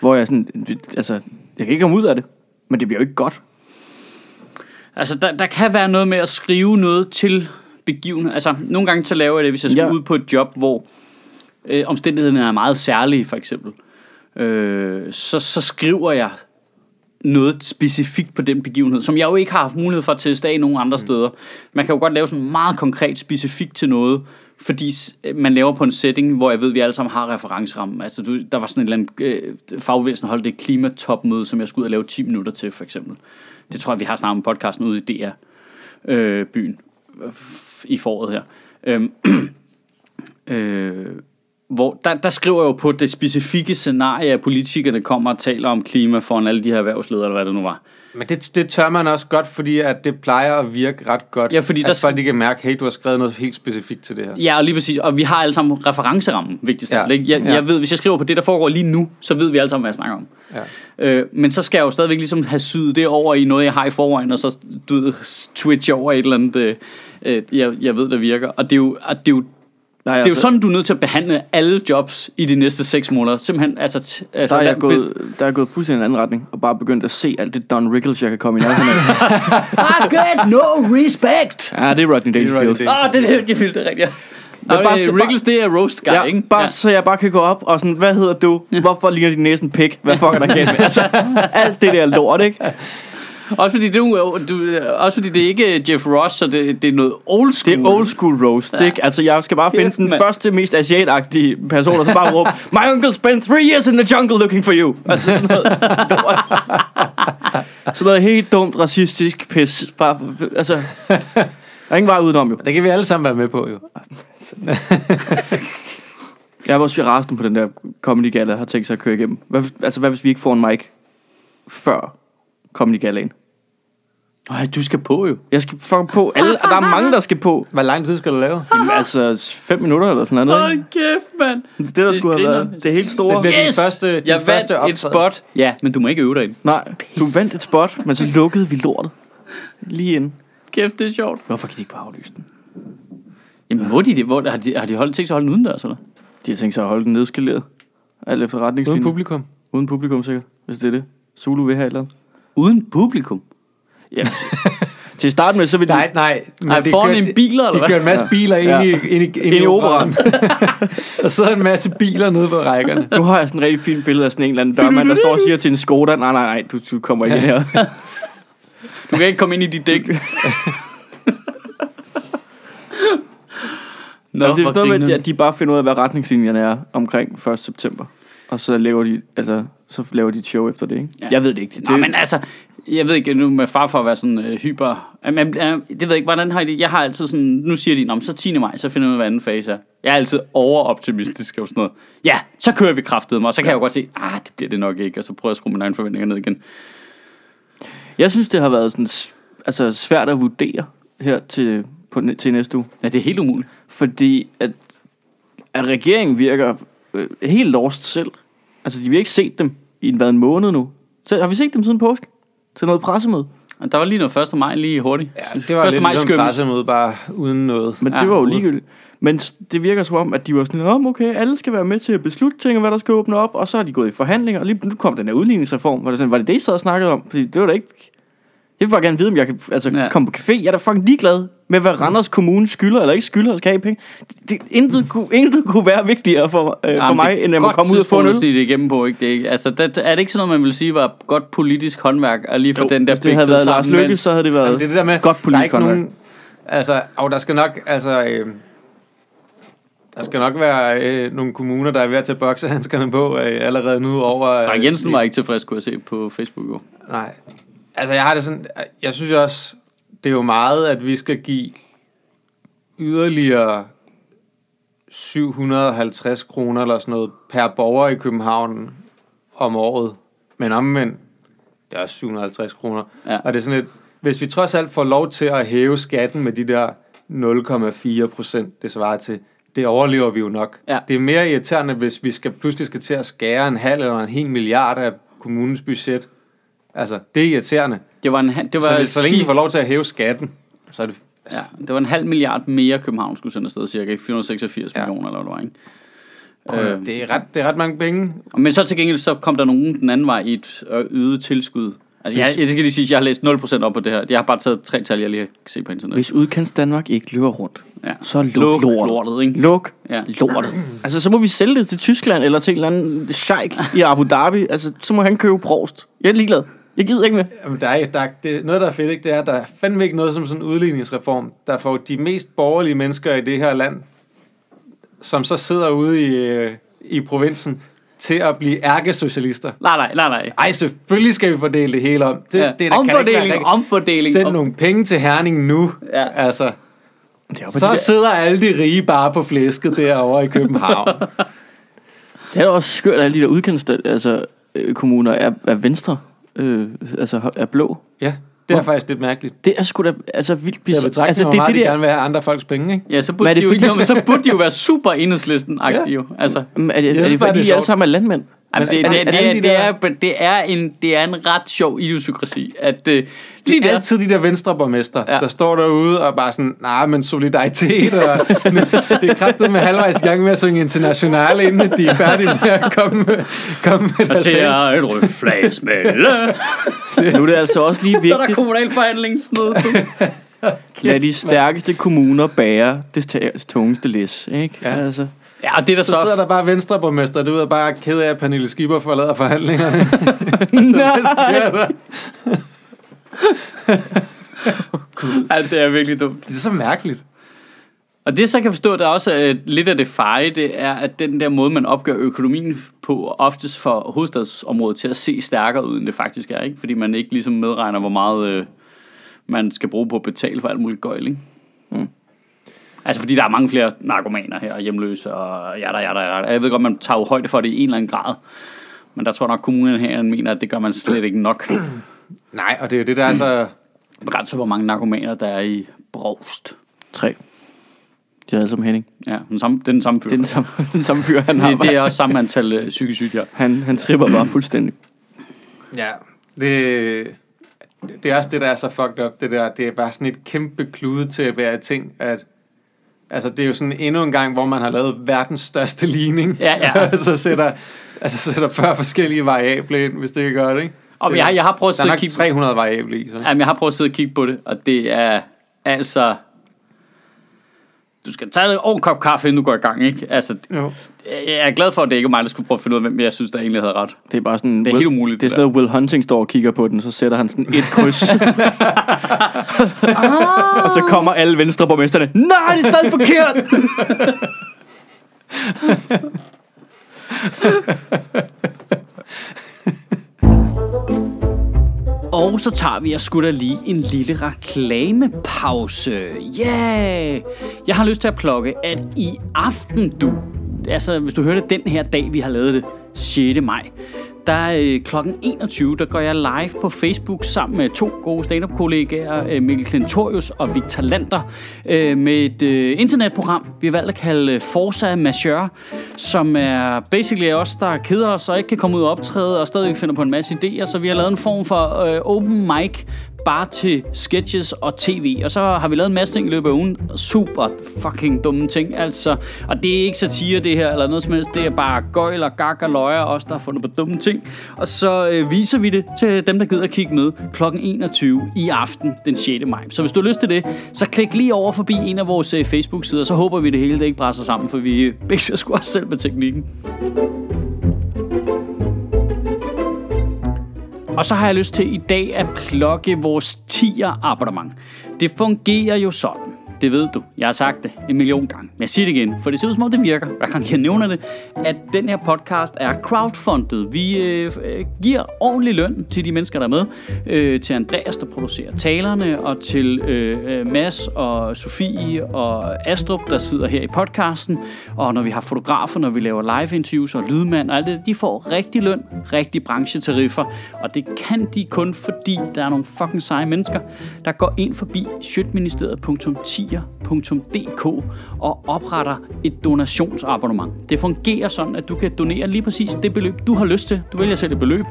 Hvor jeg sådan, altså, jeg kan ikke komme ud af det, men det bliver jo ikke godt. Altså, der kan være noget med at skrive noget til begivenheden. Altså, nogle gange så laver jeg det, hvis jeg skal ud på et job, hvor omstændighederne er meget særlige, for eksempel. Så skriver jeg noget specifikt på den begivenhed, som jeg jo ikke har haft mulighed for at teste af nogen andre steder. Man kan jo godt lave sådan meget konkret, specifikt til noget, fordi man laver på en setting, hvor jeg ved, at vi alle sammen har referencerammen. Altså, der var sådan et eller andet fagbevægelsen holdt et klimatopmøde, som jeg skulle ud og lave 10 minutter til, for eksempel. Det tror jeg, vi har snakket om podcasten ude i DR-byen i foråret her. Hvor der skriver jeg jo på det specifikke scenarie, at politikerne kommer og taler om klima foran alle de her erhvervsledere, eller hvad det nu var. Men det tør man også godt, fordi at det plejer at virke ret godt. Ja, fordi at folk de kan mærke, hey, du har skrevet noget helt specifikt til det her. Ja, og lige præcis. Og vi har alle sammen referencerammen, vigtigst. Ja. Jeg ved, hvis jeg skriver på det, der foregår lige nu, så ved vi alle sammen, hvad jeg snakker om. Ja. Men så skal jeg jo stadigvæk ligesom have syet det over i noget, jeg har i forvejen, og så twitch over et eller andet, jeg ved, der virker. Og det er jo... det er jo sådan, du er nødt til at behandle alle jobs i de næste 6 måneder. Simpelthen, altså der er gået fuldstændig en anden retning, og bare begyndt at se alt det Don Rickles, jeg kan komme i nærheden af. I get no respect! Ja, det er Rodney Dangerfield. Det er rigtigt, ja. Rickles, det er roast guy, ja, ikke? Så jeg bare kan gå op og sådan, hvad hedder du? Hvorfor ligner din næsen pik? Hvad fuck er der galt med? Altså, alt det der lort, ikke? Også fordi det ikke er Jeff Ross, så det er noget old school. Det er old school roast, ja. Ikke? Altså, jeg skal bare finde den første, mest asiatagtige person, og så bare råbe, my uncle spent 3 years in the jungle looking for you. Altså sådan noget. Sådan noget helt dumt, racistisk pis. Bare, altså, der er ingen vej udenom, jo. Det kan vi alle sammen være med på, jo. Jeg er også firasten på den der Comedy Gala, har tænkt sig at køre igennem. Hvad hvis vi ikke får en mic før Comedy Galaen? Nej, du skal på jo. Jeg skal fucking på. Der er mange, der skal på. Hvor lang tid skal du lave? Jamen, altså 5 minutter eller sådan noget. Hold kæft, mand. Det skulle have været det helt store. Det er yes! din første optræden. Et spot. Ja, men du må ikke øve dig ind. Nej, du vandt et spot, men så lukkede vi lortet lige ind. Kæft, det er sjovt. Hvorfor kan de ikke bare aflyse den? Jamen, må de det? Har de tænkt sig at holde den udendørs, eller? De har tænkt sig at holde den nedskaleret. Alt efter retningslinjen. Uden publikum, sikkert. Hvis det er det. Zulu vil have eller andet. Uden publikum? Ja. Til at starte med, så vil de... Nej, foran en biler, eller hvad? De kører en masse biler ind i operaen. Der sidder en masse biler nede på rækkerne. Nu har jeg sådan en rigtig fint billede af sådan en eller anden dørmand, der står og siger til en Skoda, nej, du kommer ikke her. Du kan ikke komme ind i dit dæk. Nå, det er sådan noget med, at de bare finder ud af, hvad retningslinjerne er omkring 1. september. Og så laver de et show efter det, ikke? Ja. Jeg ved det ikke. Det... Nej, men altså, jeg ved ikke nu med far for at være sådan hyper. Men, det ved jeg ikke, hvordan har I det? Jeg har altid sådan, nu siger de, så 10. maj, så finder vi, hvad anden fase er. Jeg er altid overoptimistisk og sådan noget. Ja, så kører vi kraftedeme, og så kan jeg jo godt se, det bliver det nok ikke, og så prøver jeg at skrue mine egne forventninger ned igen. Jeg synes, det har været sådan, altså svært at vurdere her til næste uge. Ja, det er helt umuligt. Fordi at regeringen virker... helt lost selv. Altså, vi har ikke set dem i en måned nu. Så, har vi set dem siden påske? Til noget pressemøde? Der var lige noget 1. maj lige hurtigt. Ja, det var 1. maj skønt pressemøde, bare uden noget. Men det var jo ligegyldigt. Men det virker som om, at de var sådan, okay, alle skal være med til at beslutte ting, og hvad der skal åbne op, og så har de gået i forhandlinger, og lige nu kom den her udligningsreform, hvor det sådan, var det, I sad og snakkede om? Fordi det var da ikke... vil bare gerne vide, om jeg kan komme på café. Jeg er da fucking ligeglad med, hvad Randers Kommune skylder eller ikke skylder og skal have penge. Det, intet kunne være vigtigere for mig, end at man komme ud og få noget. Det er det igennem på, ikke? Det er, ikke, altså, det, er det ikke sådan noget, man vil sige var godt politisk håndværk, og lige for den der pixel sammen? Hvis det havde været Lars Løkke, så havde det været det der med, godt politisk håndværk. Nogen, der skal nok... Der skal nok være nogle kommuner, der er ved at tage boksehandskerne på allerede nu over... Frank Jensen var ikke tilfreds, kunne jeg se på Facebook jo. Nej. Altså, jeg har det sådan... Jeg synes også, det er jo meget, at vi skal give yderligere 750 kroner eller sådan noget per borger i København om året. Men omvendt, det er også 750 kroner. Ja. Og det er sådan lidt... Hvis vi trods alt får lov til at hæve skatten med de der 0,4%, det svarer til... Det overlever vi jo nok. Ja. Det er mere irriterende, hvis vi pludselig skal til at skære en halv eller en hel milliard af kommunens budget. Altså, det er irriterende. Så længe vi får lov til at hæve skatten, så er det... Altså. Ja, det var en halv milliard mere, København skulle sende afsted, cirka 486 millioner eller noget, ikke? Det er ret mange penge. Men så til gengæld, så kom der nogen den anden vej i et øget tilskud. Altså, det skal lige sige, at jeg har læst 0% op på det her. Jeg har bare taget 3 tal, jeg lige kan se på internet. Hvis udkants Danmark ikke løber rundt, så luk lortet, ikke? Luk lortet. Altså, så må vi sælge det til Tyskland eller til en eller anden sheik i Abu Dhabi. Altså, så må han købe Prost. Jeg er ligeglad. Jeg gider ikke med. Jamen, det er noget, der er fedt, ikke? Det er, der er fandme ikke noget som sådan en udligningsreform, der får de mest borgerlige mennesker i det her land, som så sidder ude i provinsen, til at blive ærkesocialister. Nej. Ej, selvfølgelig skal vi fordele det hele om. Det omfordeling. Send nogle penge til Herning nu. Ja. Altså, så sidder alle de rige bare på flæsket derovre i København. Det er da også skørt, at alle de der kommuner er venstre. Er blå. Ja, det er faktisk lidt mærkeligt. Det er sgu da vildt bizarrt. Jeg betragter mig meget, at de gerne vil have andre folks penge, ikke? Ja, så burde de jo være super Enhedslisten-agtige. Ja. Altså. Er det fordi, de alle sammen er landmænd? Det er en ret sjov idiosynkrasi, at det er altid de der venstreborgmester, der står derude og bare sådan, men solidaritet, og det er kraftigt med halvvejs i gang med at synge Internationale, inden de er færdige med at komme med der ting. Og et rødt flag smælde. Nu er det altså også lige vigtigt. Så er der kommunalforhandlingsmøde. Lad de stærkeste kommuner bære det tungeste læs, ikke? Ja. Altså. Ja, og det der så sidder der bare venstreborgmester, du er bare ked af, at Pernille Skipper forlader forhandlingerne. Nej! Alt det er virkelig dumt. Det er så mærkeligt. Og det, så kan forstå, der også er lidt af det feje, det er, at den der måde, man opgør økonomien på, oftest for hovedstadsområdet til at se stærkere ud, end det faktisk er, ikke? Fordi man ikke ligesom medregner, hvor meget man skal bruge på at betale for alt muligt gøjl, ikke? Mm. Altså, fordi der er mange flere narkomaner her, og hjemløse, og jada. Jeg ved godt, man tager jo højde for det i en eller anden grad. Men der tror nok, kommunen her mener, at det gør man slet ikke nok. Nej, og det er jo det, der er så... Begrænser, hvor mange narkomaner, der er i Brovst. 3. Det er alle som Henning. Ja, den samme fyr. Den samme fyr, han har. Det er også samme antal psykisk syge, ja. Han tripper bare fuldstændig. Ja, det er også det, der er så fucked up. Det er bare sådan et kæmpe klude til at være ting, at... Altså, det er jo sådan endnu en gang, hvor man har lavet verdens største ligning. Ja. så sætter 40 forskellige variable ind, hvis det ikke gør det, ikke? Jeg har prøvet at sidde og kigge... Der er nok 300 variable i, så. Jamen, jeg har prøvet at sidde og kigge på det, og det er altså... Du skal tage en ordentlig kop kaffe, inden du går i gang, ikke? Altså, jo. Jeg er glad for, at det ikke er mig, der skulle prøve at finde ud af, hvem jeg synes, der egentlig havde ret. Det er bare sådan... Det er helt umuligt. Det er sådan noget, Will Hunting står og kigger på den, så sætter han sådan et kryds. Og så kommer alle venstreborgmesterne. Nej, det er stadig forkert! Og så tager vi og skutter lige en lille reklamepause. Yeah! Jeg har lyst til at plukke, at i aften, du... Altså, hvis du hørte den her dag, vi har lavet det, 6. maj, der klokken 21, der går jeg live på Facebook sammen med 2 gode stand-up-kollegaer, Mikkel Klintorius og Victor Lander, med et internetprogram, vi har valgt at kalde Forza Majeure, som er basically os, der keder os og ikke kan komme ud og optræde og stadig finder på en masse idéer, så vi har lavet en form for open mic bare til sketches og tv. Og så har vi lavet en masse ting i løbet af ugen. Super fucking dumme ting, altså. Og det er ikke satire, det her, eller noget som helst. Det er bare gøjl og gak og løjer, os, der har fundet på dumme ting. Og så viser vi det til dem, der gider at kigge med kl. 21 i aften den 6. maj. Så hvis du har lyst til det, så klik lige over forbi en af vores Facebook-sider. Så håber vi, det hele det ikke brænder sammen, for vi bækser sgu også selv med teknikken. Og så har jeg lyst til i dag at plukke vores 10'er abonnement. Det fungerer jo sådan. Det ved du. Jeg har sagt det en million gange. Men jeg siger det igen, for det ser ud som om det virker. Hver gang jeg nævner det, at den her podcast er crowdfundet. Vi giver ordentlig løn til de mennesker, der er med. Til Andreas, der producerer talerne, og til Mads og Sofie og Astrup, der sidder her i podcasten. Og når vi har fotografer, når vi laver live-interviews og lydmand og alt det, de får rigtig løn, rigtig branchetariffer. Og det kan de kun, fordi der er nogle fucking seje mennesker, der går ind forbi shitministeriet.10.dk og opretter et donationsabonnement. Det fungerer sådan, at du kan donere lige præcis det beløb, du har lyst til. Du vælger selv et beløb.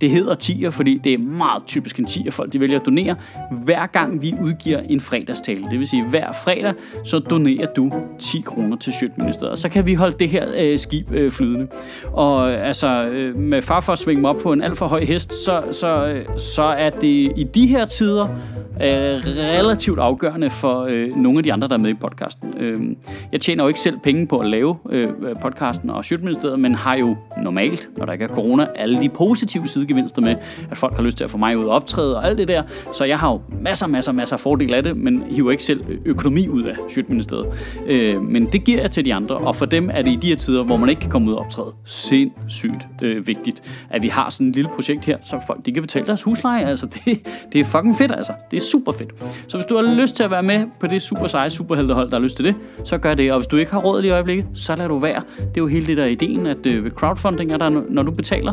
Det hedder 10'er, fordi det er meget typisk en 10'er folk, de vælger at donere, hver gang vi udgiver en fredagstale. Det vil sige, hver fredag, så donerer du 10 kroner til Sjøtministeriet. Så kan vi holde det her skib flydende. Og altså, med far for at svinge mig op på en alt for høj hest, så er det i de her tider relativt afgørende for nogle af de andre, der er med i podcasten. Jeg tjener jo ikke selv penge på at lave podcasten og Sjøtministeriet, men har jo normalt, når der ikke er corona, alle de positive sidegevinster med, at folk har lyst til at få mig ud og optræde og alt det der. Så jeg har jo masser af fordel af det, men hiver ikke selv økonomi ud af Sjøtministeriet. Men det giver jeg til de andre, og for dem er det i de her tider, hvor man ikke kan komme ud og optræde, sindssygt vigtigt, at vi har sådan et lille projekt her, så folk de kan betale deres husleje. Altså, det er fucking fedt, altså. Det er super fedt. Så hvis du har lyst til at være med på det super seje, super heldehold, der har lyst til det, så gør det. Og hvis du ikke har råd i øjeblikket, så lad du være. Det er jo hele det der ideen, at ved crowdfunding er der, når du betaler,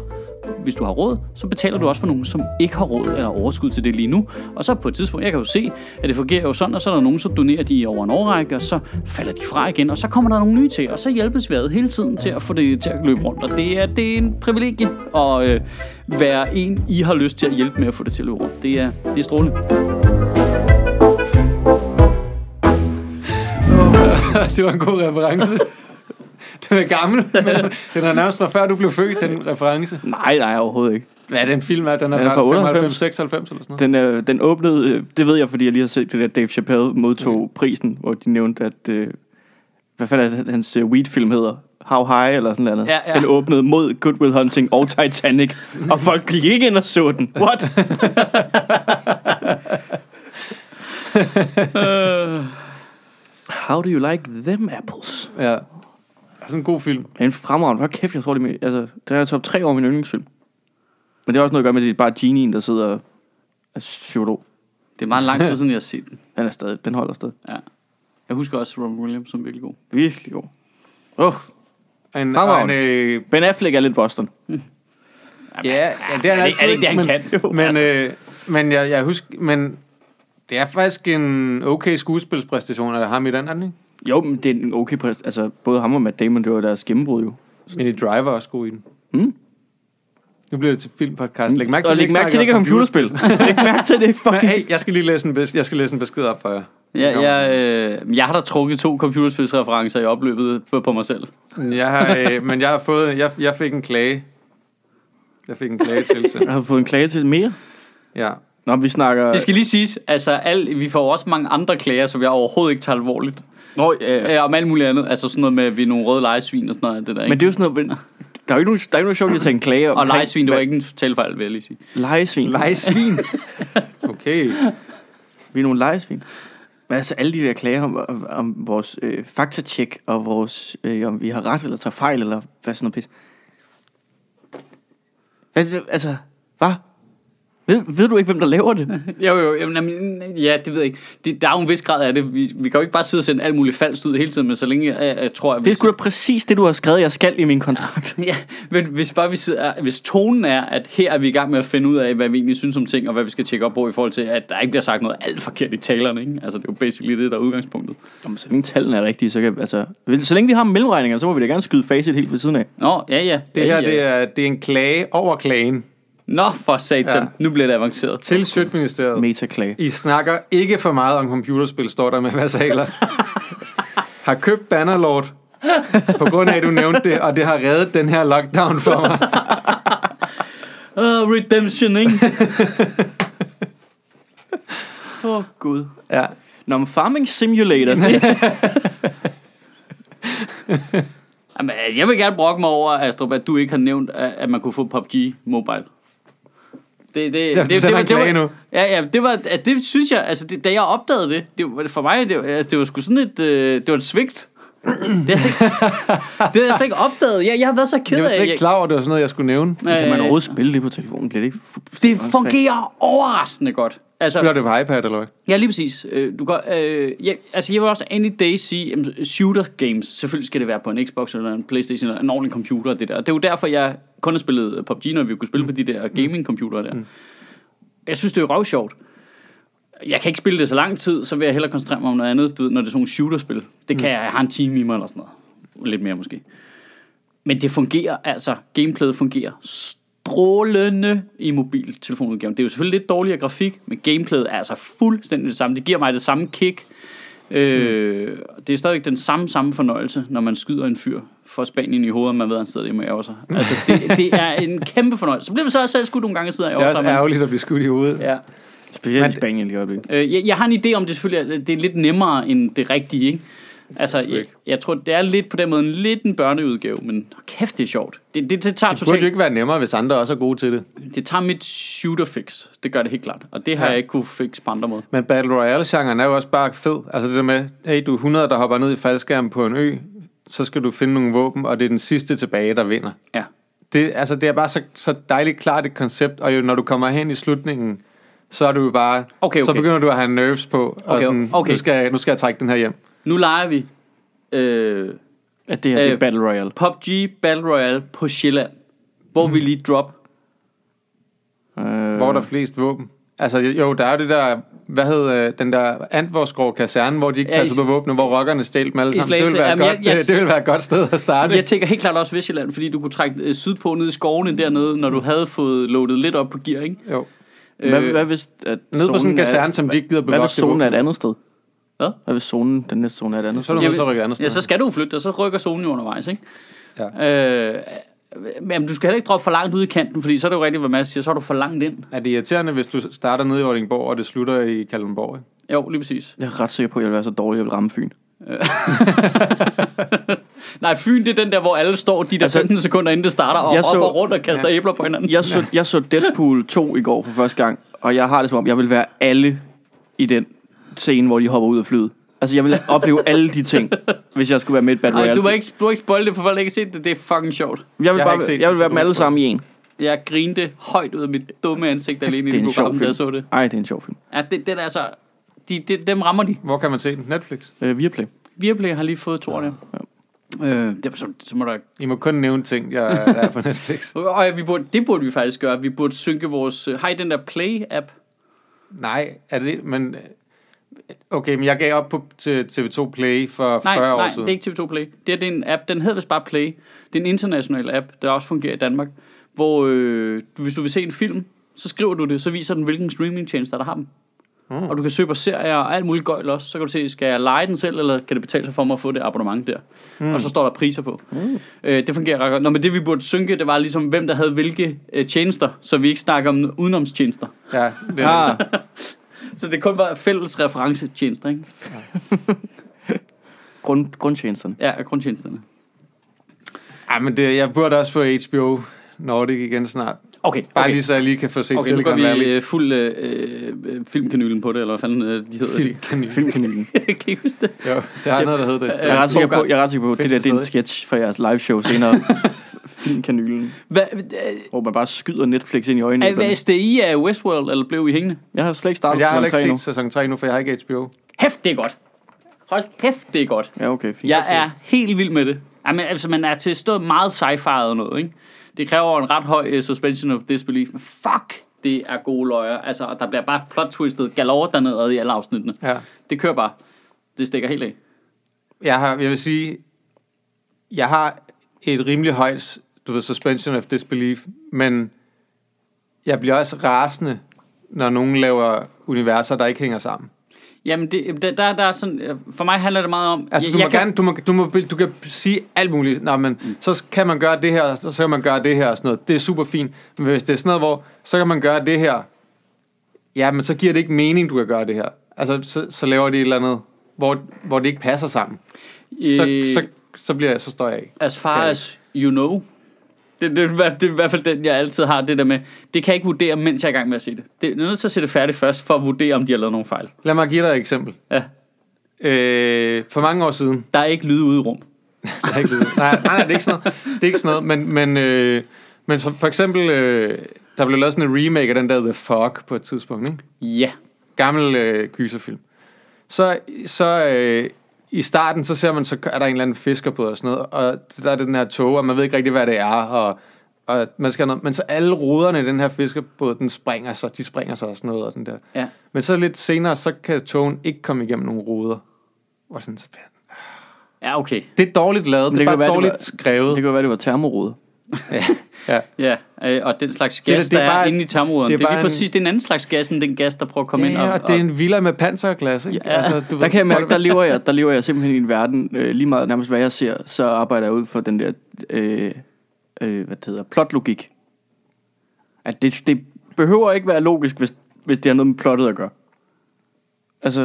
hvis du har råd, så betaler du også for nogen, som ikke har råd eller overskud til det lige nu. Og så på et tidspunkt, jeg kan jo se, at det fungerer jo sådan, og så er der nogen, så donerer de over en årrække, og så falder de fra igen, og så kommer der nogle nye til, og så hjælpes vi ad hele tiden til at få det til at løbe rundt. Og det er en privilegie at være en, I har lyst til at hjælpe med at få det til at løbe rundt. Det er strålende. Det var en god reference. Den er gammel, men den er nærmest fra før du blev født, den reference. Nej, overhovedet ikke. Hvad er den film, at den er fra 95, 96 eller sådan noget? Den åbnede, det ved jeg, fordi jeg lige har set det der, Dave Chappelle modtog prisen, hvor de nævnte, at hvad fanden er det, hans weed-film hedder? How High eller sådan noget. Ja. Den åbnede mod Good Will Hunting og Titanic, og folk gik ikke ind og så den. What? How do you like them apples? Ja. Sådan en god film. Det er en fremragende. Hvor kæft, jeg tror det med. Altså, det er top 3 over min yndlingsfilm. Men det er også noget at gøre med, at det er bare genien, der sidder og er psykolog. Det er meget lang tid siden, jeg har set den. Den holder stadig. Ja. Jeg husker også Robin Williams som virkelig god. Virkelig god. En Ben Affleck er lidt Boston. Ja, det er altid. Det er det, han kan. Men jeg husker, men det er faktisk en okay skuespilspræstation af ham i den, er den ikke? Jo, men det er en okay præst. Altså, både ham og Matt Damon, det var deres gennembrud jo. Men i Driver også god i den. Nu bliver det til filmpodcast. Læg mærke til, det ikke er computerspil. Læg mærke til, det fucking... Men, hey, jeg skal lige læse en besked op for jer. Ja, jeg har da trukket 2 computerspilsreferencer i opløbet på mig selv. Jeg fik en klage. Jeg fik en klage til. Jeg har fået en klage til mere? Ja. Nå, vi snakker... Det skal lige siges, altså, vi får også mange andre klager, som jeg overhovedet ikke tager alvorligt. Ja, om alt muligt andet. Altså sådan noget med, at vi er nogle røde lejesvin og sådan noget. Det der, ikke? Men det er jo sådan noget... Der er jo ikke noget sjovt, at tage en klage om. Og lejesvin, det var ikke en talefejl, vil jeg lige sige. Lejesvin? Okay. Vi er nogle lejesvin. Men altså alle de der klager om vores faktatjek, og vores, om vi har ret eller tager fejl, eller hvad sådan noget pis. Altså, hvad? Ved du ikke, hvem der laver det? Jo, jamen, ja, det ved jeg ikke. Der er jo en vis grad af det. Vi kan jo ikke bare sidde og sende alt muligt falsk ud hele tiden, men så længe jeg tror... Det er sgu da præcis det, du har skrevet, jeg skal i min kontrakt. Ja, men hvis tonen er, at her er vi i gang med at finde ud af, hvad vi egentlig synes om ting, og hvad vi skal tjekke op på i forhold til, at der ikke bliver sagt noget alt forkert i talerne, ikke? Altså, det er jo basically det, der er udgangspunktet. Jamen, så længe tallene er rigtige, så kan... Altså, så længe vi har mellemregninger, så må vi da gerne skyde facit helt ved siden af. Nå, ja. Det her, det er en klage over klagen. Nå for satan, ja. Nu bliver det avanceret. Til Sjøtministeriet. Metaklage. I snakker ikke for meget om computerspil, står der med versaler. Har købt Bannerlord, på grund af, at du nævnte det, og det har reddet den her lockdown for mig. Redemption, ikke? Åh, Gud. Ja. Nå, men Farming Simulator. Jamen, jeg vil gerne brokke mig over, Astrup, at du ikke har nævnt, at man kunne få PUBG Mobile. Det synes jeg, altså det, da jeg opdagede det for mig, det var sgu sådan et, det var et svigt. Det er jeg slet ikke opdaget. Jeg har været så ked af. Jeg var slet ikke klar over, det var sådan noget, jeg skulle nævne. Kan man overhovedet spille det på telefonen? Bliver det ikke det fungerer overraskende godt. Altså, spiller det på iPad, eller hvad? Ja, lige præcis. Jeg vil også any day sige, shooter games, selvfølgelig skal det være på en Xbox eller en Playstation eller en ordentlig computer og det der. Det er jo derfor, jeg kun har spillet PUBG, når vi kunne spille på de der gaming-computere der. Jeg synes, det er jo røvsjovt. Jeg kan ikke spille det så lang tid, så vil jeg hellere koncentrere mig om noget andet, du ved, når det er sådan nogle shooterspil. Det kan jeg have en time i mig eller sådan noget. Lidt mere måske. Men det fungerer, altså gameplayet fungerer strålende i mobiltelefonudgaven. Det er jo selvfølgelig lidt dårligere grafik, men gameplayet er altså fuldstændig det samme. Det giver mig det samme kick. Det er stadigvæk den samme fornøjelse, når man skyder en fyr for Spanien i hovedet, man ved, at han sidder med ærger sig. Altså, det er en kæmpe fornøjelse. Så bliver man så selv skudt nogle gange, sidder jeg ærger sig. Det er også ærgerligt at blive skudt i hovedet. Ja. Specielt i Spanien lige øjeblikket. Jeg har en idé om, det selvfølgelig det er lidt nemmere end det rigtige, ikke? Altså, jeg tror, det er lidt på den måde en børneudgave, men kæft, det er sjovt. Det tager totalt... Det burde jo ikke være nemmere, hvis andre også er gode til det. Det tager mit shooter-fix, det gør det helt klart, og det har jeg ikke kunne fikse på andre måder. Men Battle Royale-genren er jo også bare fed. Altså det der med, hey, du er 100, der hopper ned i faldskærmen på en ø, så skal du finde nogle våben, og det er den sidste tilbage, der vinder. Ja. Det er bare så dejligt klart et koncept, og jo, når du kommer hen i slutningen... Så er du bare så begynder du at have nerves på og sådan, Nu skal jeg trække den her hjem. Nu leger vi at det her det er Battle Royale. PUBG Battle Royale på Sjælland. Hvor vi lige drop. Hvor der er flest våben. Altså jo, der er det der, hvad hed den der Antvorskov kaserne, hvor de ikke passer på våbnene, hvor rockerne stjal dem alle sammen. Det ville være et godt sted at starte. Jeg tænker helt klart også Vestjylland, fordi du kunne trække sydpå ned i skovene dernede, når du havde fået loadet lidt op på gear, ikke? Jo. Hvad hvis at nede på sådan en kaserne, som de ikke gider bevogte? Hvad hvis zonen er et andet sted? Hvad? Hvad hvis zonen, den næste zone er et andet sted? Så rykker et andet sted. Ja, så skal du flytte, og så rykker zonen jo undervejs, ikke? Ja. Men du skal heller ikke droppe for langt ud i kanten, fordi så er det jo rigtigt, hvad Mads siger, så er du for langt ind. Er det irriterende, hvis du starter nede i Vordingborg, og det slutter i Kalundborg, ikke? Jo, lige præcis. Jeg er ret sikker på, at jeg vil være så dårlig, at jeg vil ramme Fyn. Nej, Fyn, det er den der, hvor alle står de der 15 sekunder, inden det starter, og op og rundt og kaster æbler på hinanden. Jeg så Deadpool 2 i går for første gang, og jeg har det som om, jeg vil være alle i den scene, hvor de hopper ud af flyet. Altså, jeg vil opleve alle de ting, hvis jeg skulle være med i Battle Royale. Du må ikke spoil det, for folk ikke set det. Det er fucking sjovt. Jeg vil være dem alle sammen i en. Jeg grinte højt ud af mit dumme ansigt alene i den programmen, da jeg så det. Ej, det er en sjov film. Ja, den er så... dem rammer de. Hvor kan man se den? Netflix? Viaplay. Viaplay har lige fået 2 år. Så må der... I må kun nævne ting, jeg er på Netflix. Og det burde vi faktisk gøre. Vi burde synke vores... Har I den der Play-app? Nej, er det... Men... Okay, men jeg gav op på TV2 Play for 40 år siden. Nej, det er ikke TV2 Play. Det er en app. Den hedder vist bare Play. Det er en international app, der også fungerer i Danmark. Hvor hvis du vil se en film, så skriver du det. Så viser den, hvilken streamingtjenester der har dem. Og du kan søge på serier og alt muligt gøjl også. Så kan du se, skal jeg lege den selv, eller kan det betale sig for mig at få det abonnement der? Og så står der priser på. Det fungerer ret godt. Nå, men det vi burde synke, det var ligesom, hvem der havde hvilke tjenester, så vi ikke snakker om udenomstjenester. Ja, det er det. Så det kun var fælles referencetjenester, ikke? Grundtjenesterne. Ja, grundtjenesterne. Ej, men jeg burde også få HBO Nordic igen snart. Okay. Bare lige så jeg lige kan få set Silicon Valley. Okay, nu går vi fuld filmkanylen på det, eller hvad fanden de hedder det? Filmkanylen. Jeg kan ikke huske det. Jo, det er noget, der hedder det. Jeg er ret sikker på, det der det er en sketch fra jeres liveshow senere. Filmkanylen. Hvor man bare skyder Netflix ind i øjnene. Hvad SDI af Westworld, eller blev I hængende? Jeg har slet ikke startet sæson 3 nu. Jeg har ikke set sæson 3 nu, for jeg har ikke HBO. Hæft, det er godt. Hold kæft, det er godt. Ja, okay. Fint. Jeg er helt vild med det. Jamen, altså, man er til stået meget sci-fi'et og noget, ikke? Det kræver en ret høj suspension of disbelief. Men fuck, det er gode løjer. Altså, og der bliver bare plot-twistet galore dernede i alle afsnittene. Ja. Det kører bare. Det stikker helt af. Jeg vil sige, jeg har et rimelig højt suspension of disbelief, men jeg bliver også rasende, når nogen laver universer, der ikke hænger sammen. Jamen, der er sådan, for mig handler det meget om... Altså, du kan sige alt muligt. Nå, men så kan man gøre det her, så kan man gøre det her og sådan noget. Det er super fint. Men hvis det er sådan noget, hvor så kan man gøre det her, ja, men så giver det ikke mening, du kan gøre det her. Altså, så laver de et eller andet, hvor det ikke passer sammen. Så står jeg af. As far as you know... Det er i hvert fald den, jeg altid har, det der med, det kan jeg ikke vurdere, mens jeg er i gang med at se det. Det er nødt til at se det færdigt først, for at vurdere, om de har lavet nogle fejl. Lad mig give dig et eksempel. Ja. For mange år siden. Der er ikke lyde ude i rum. Der er ikke lyde. Nej, det er ikke sådan noget. Det er ikke sådan noget, men for eksempel, der blev lavet sådan en remake af den der The Fog på et tidspunkt, ikke? Ja. Gammel gyserfilm. Så i starten, så ser man, så er der en eller anden fisker på og sådan noget, og der er den her tog, og man ved ikke rigtig, hvad det er, og man skal noget, men så alle ruderne i den her fiskerbåd, de springer sig og sådan noget, og sådan der. Ja. Men så lidt senere, så kan togen ikke komme igennem nogle ruder. Og sådan så ja, okay. Det er dårligt lavet, det er bare dårligt skrevet. Det kan jo være, det var termoruder. Ja, og den slags gas, det er bare, inde i termoruderen. Det er lige præcis en anden slags gas, end den gas, der prøver at komme ind. Og det er en villa med panserglas, ikke? Ja. Altså, du der kan jeg mærke, der lever jeg simpelthen i en verden, lige meget nærmest hvad jeg ser, så arbejder jeg ud for den der, plotlogik. At det behøver ikke være logisk, hvis det har noget med plottet at gøre. Altså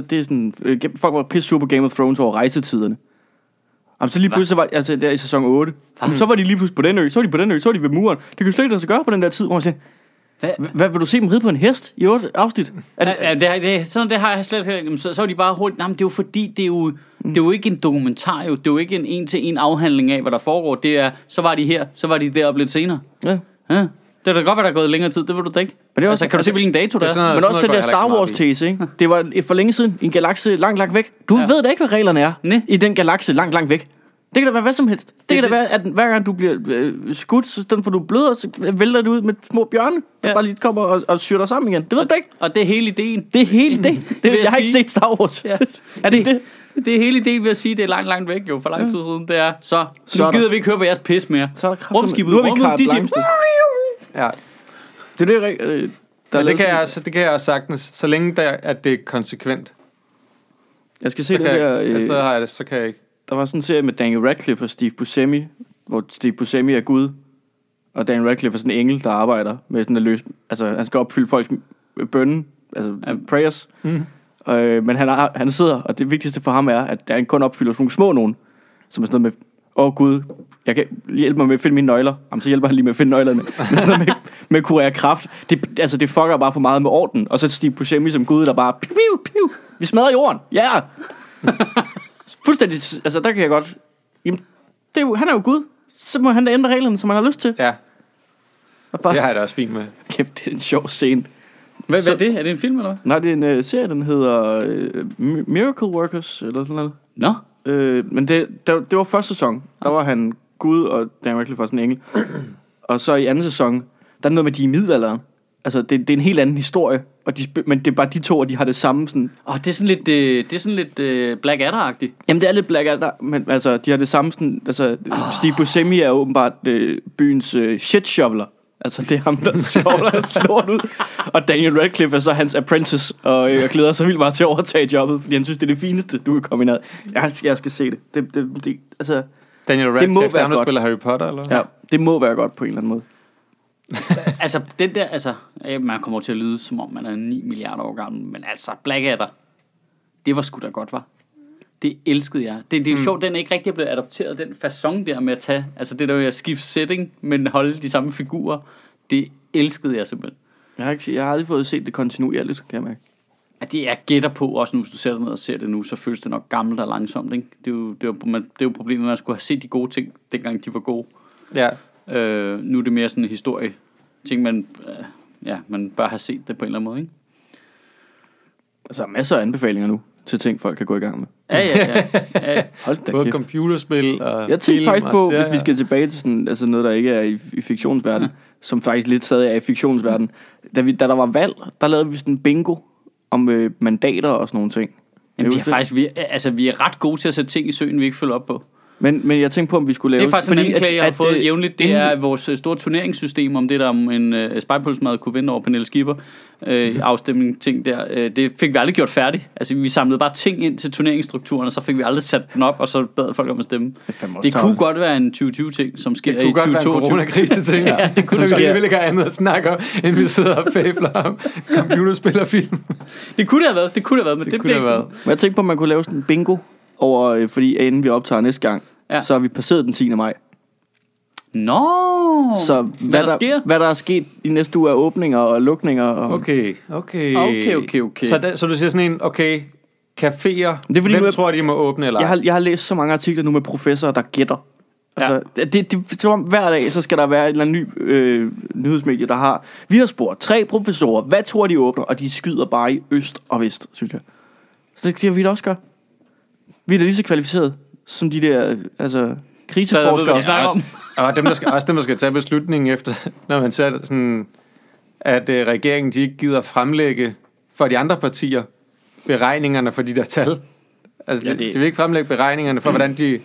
det er sådan, folk var pisse sure på Game of Thrones over rejsetiderne. Jamen, så lige pludselig var altså der i sæson 8. Jamen, så var de lige pludselig på den ø, så var de ved muren. Det kunne slet ikke så gøre på den der tid, hvor man siger, hvad vil du se dem ride på en hest i 8 afsnit? Sådan det har jeg slet ikke. Så var de bare hurtigt, nej, men det er jo fordi, det er jo ikke en dokumentar, jo. Det er jo ikke en en-til-en afhandling af, hvad der foregår. Det er, så var de her, så var de deroppe lidt senere. Ja. Det er da godt, at der er gået længere tid, det ved du da ikke. Men det er også, kan du se, hvilken dato der er? Men også den der Star Wars-tese, ikke? Det var for længe siden en galakse langt væk. Du ved da ikke, hvad reglerne er i den galakse langt væk. Det kan da være hvad som helst. Det kan da være, at hver gang du bliver skudt, så stedet for du bløder, så vælter du ud med små bjørne, der bare lige kommer og syr dig sammen igen. Det ved du da ikke. Og det er hele ideen. Det er hele ideen. Jeg har ikke set Star Wars. Ja. Er det det? Det er hele ideen ved at sige, at det er langt væk jo, for lang tid siden. Det er, så gider vi ikke høre på jeres pis mere. Rumskibet ud i rummet, ja. Det kan jeg også sagtens, så længe at det er konsekvent. Jeg skal se så det der. Så har jeg det, så kan jeg ikke. Der var sådan en serie med Daniel Radcliffe og Steve Buscemi, hvor Steve Buscemi er gud, og Daniel Radcliffe er sådan en engel, der arbejder med sådan at løse, altså han skal opfylde folks bønnen, altså prayers. Men han sidder, og det vigtigste for ham er, at han kun opfylder sådan nogle små nogen, som er sådan noget med, gud, jeg kan hjælpe mig med at finde mine nøgler. Jamen, så hjælper han lige med at finde nøglerne. med kurere kraft. Det fucker bare for meget med orden. Og så Steve Buscemi som gud, der bare... Piu, piu, vi smadrer jorden. Ja! Yeah. Fuldstændig... Altså, der kan jeg godt... Jamen, det er jo, han er jo gud. Så må han da ændre reglerne, som han har lyst til. Ja. Bare, det har jeg da også fint med. Kæft, det er en sjov scene. Hvad er det? Er det en film, eller? Nej, det er en serie, den hedder... Miracle Workers, eller sådan noget. Nå? Men det var første sæson. Der var han gud, og Daniel Radcliffe var sådan en engel. Og så i anden sæson, der er noget med de i middelalderen. Altså det er en helt anden historie, og men det er bare de to, og de har det samme sådan. Det er sådan lidt Blackadder-agtigt. Jamen det er lidt Blackadder, men altså de har det samme sådan. Altså Steve Buscemi er åbenbart byens shit-shoveler. Altså det er ham, der skovler lort ud. Og Daniel Radcliffe er så hans apprentice, og jeg glæder sig vildt meget til at overtage jobbet, fordi han synes, det er det fineste, du kan komme ind ad. Jeg skal se det. Altså, Daniel Radcliffe, der spiller Harry Potter, eller? Ja, det må være godt på en eller anden måde. Altså, den der, man kommer til at lyde, som om man er 9 milliarder år gammel, men altså, Blackadder, det var sgu da godt, var. Det elskede jeg. Det er jo sjovt, den er ikke rigtig blevet adopteret, den façon der med at tage, altså det der jo at skifte setting, men holde de samme figurer, det elskede jeg simpelthen. Jeg har aldrig fået set det kontinuerligt, kan jeg mærke. Ja, det er gætter på, også nu hvis du sætter ned og ser det nu, så føles det nok gammelt og langsomt, ikke? Det er jo problemet, at man skulle have set de gode ting, dengang de var gode. Ja. Nu er det mere sådan en historie. Ting, man bør have set det på en eller anden måde, ikke? Altså, der er masser af anbefalinger nu til ting, folk kan gå i gang med. Ja. Hold da kæft. Computerspil og jeg tænkte faktisk på, hvis vi skal tilbage til sådan, altså noget, der ikke er i fiktionsverdenen, som faktisk lidt stadig er i fiktionsverdenen. Da der var valg, der lavede vi sådan en bingo om mandater og sådan nogle ting. Jamen, vi er faktisk, vi er ret gode til at sætte ting i søen, vi ikke følger op på. Men jeg tænkte på, om vi skulle lave... Det er faktisk en anklage, jeg har fået jævnligt. Det er vores store turneringssystem, om det der om en spejlpulsmad kunne vinde over Pernille Skipper. Afstemning, ting der. Det fik vi aldrig gjort færdigt. Altså, vi samlede bare ting ind til turneringsstrukturen, og så fik vi aldrig sat den op, og så bad folk om at stemme. Det kunne godt være en 2020-ting, som sker i 2022. Det kunne godt være en coronakrise-ting. Ja, det kunne det. Vi vil ikke have andet at snakke om, end vi sidder og fabler om computerspil og film. Det kunne det have været, men det blev ikke. Jeg tænkte på, om man kunne lave sådan en bingo. Over, fordi inden vi optager næste gang, ja. Så har vi passeret den 10. maj. Nå! Så hvad der er sket i næste uge af åbninger og lukninger. Og... Okay. Så du siger sådan en, okay, caféer, hvem tror de må åbne eller? Jeg har læst så mange artikler nu med professorer, der gætter. Altså, ja. Hver dag, så skal der være et eller andet ny nyhedsmedie, der har... Vi har spurgt 3 professorer, hvad tror de åbner? Og de skyder bare i øst og vest, synes jeg. Så det kan vi da også gøre. Vi er da lige så kvalificerede som de der kriseforskere. Og dem, der skal tage beslutningen efter, når man ser sådan, at regeringen de ikke gider fremlægge for de andre partier beregningerne for de der tal. Altså, ja, de vil ikke fremlægge beregningerne for, hvordan de...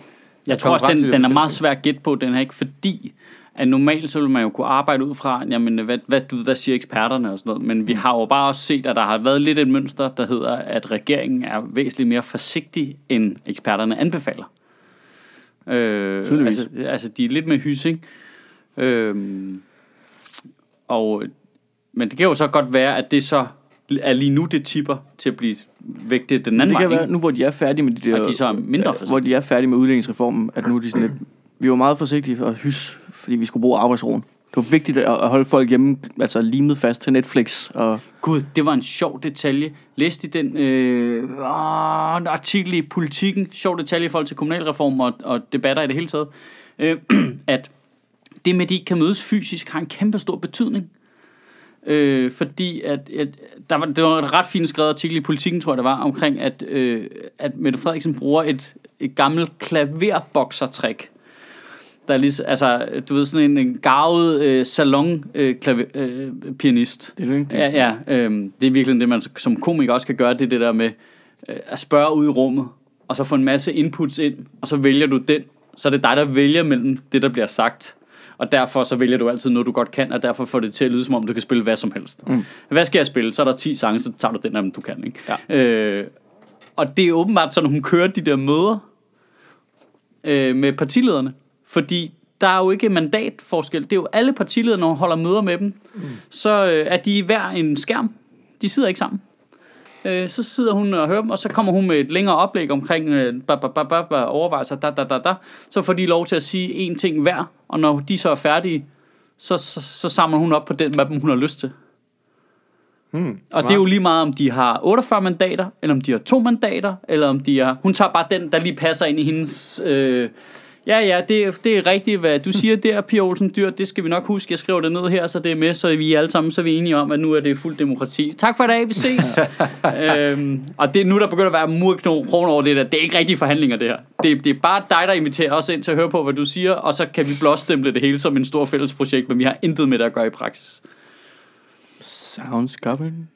Jeg tror også, den er meget svær at gætte på, den her ikke, fordi... at normalt så vil man jo kunne arbejde ud fra, jamen, hvad siger eksperterne og sådan noget, men vi har jo bare også set, at der har været lidt et mønster, der hedder, at regeringen er væsentligt mere forsigtig, end eksperterne anbefaler. Altså, de er lidt mere hysing. Men det kan jo så godt være, at det så er lige nu, det tipper til at blive vægtet den anden vej. Det kan være, nu hvor de er færdige med de der, og de så er mindre forsigtige. Hvor de er færdige med udlændingsreformen, at nu er de sådan lidt... Vi var meget forsigtige og hys, fordi vi skulle bruge arbejdsroen. Det var vigtigt at holde folk hjemme, altså limet fast til Netflix. Og... Gud, det var en sjov detalje. Læste I den artikel i Politiken, sjov detalje i forhold til kommunalreform og debatter i det hele taget, at det med, at de ikke kan mødes fysisk, har en kæmpe stor betydning. Fordi at det var et ret fint skrevet artikel i Politiken, tror jeg det var, omkring, at Mette Frederiksen bruger et gammelt klaverboksertræk. Der er lige, altså, du ved, sådan en garvet salonpianist. Det er det. Det er virkelig det, man som komiker også kan gøre, det der med at spørge ud i rummet, og så få en masse inputs ind, og så vælger du den. Så er det dig, der vælger mellem det, der bliver sagt. Og derfor så vælger du altid noget, du godt kan, og derfor får det til at lyde, som om du kan spille hvad som helst. Mm. Hvad skal jeg spille? Så er der 10 sange, så tager du den af dem, du kan, ikke? Ja. Og det er åbenbart sådan, hun kører de der møder med partilederne. Fordi der er jo ikke mandatforskel. Det er jo alle partiledere, når man holder møder med dem. Mm. Så er de hver en skærm. De sidder ikke sammen. Så sidder hun og hører dem, og så kommer hun med et længere oplæg omkring overvejelser. Så får de lov til at sige én ting hver. Og når de så er færdige, så samler hun op på den, hvad hun har lyst til. Mm. Og det er jo lige meget, om de har 48 mandater, eller om de har 2 mandater, eller om de har... Hun tager bare den, der lige passer ind i hendes... det er rigtigt, hvad du siger der, Pia Olsen Dyr. Det skal vi nok huske. Jeg skriver det ned her, så det er med, så vi alle sammen, så er vi enige om, at nu er det fuld demokrati. Tak for i dag, vi ses. Og det er nu, der begynder at være murkron over det der. Det er ikke rigtige forhandlinger, det her. Det er bare dig, der inviterer os ind til at høre på, hvad du siger, og så kan vi blåstemple det hele som en stor fælles projekt, men vi har intet med det at gøre i praksis. Sounds government.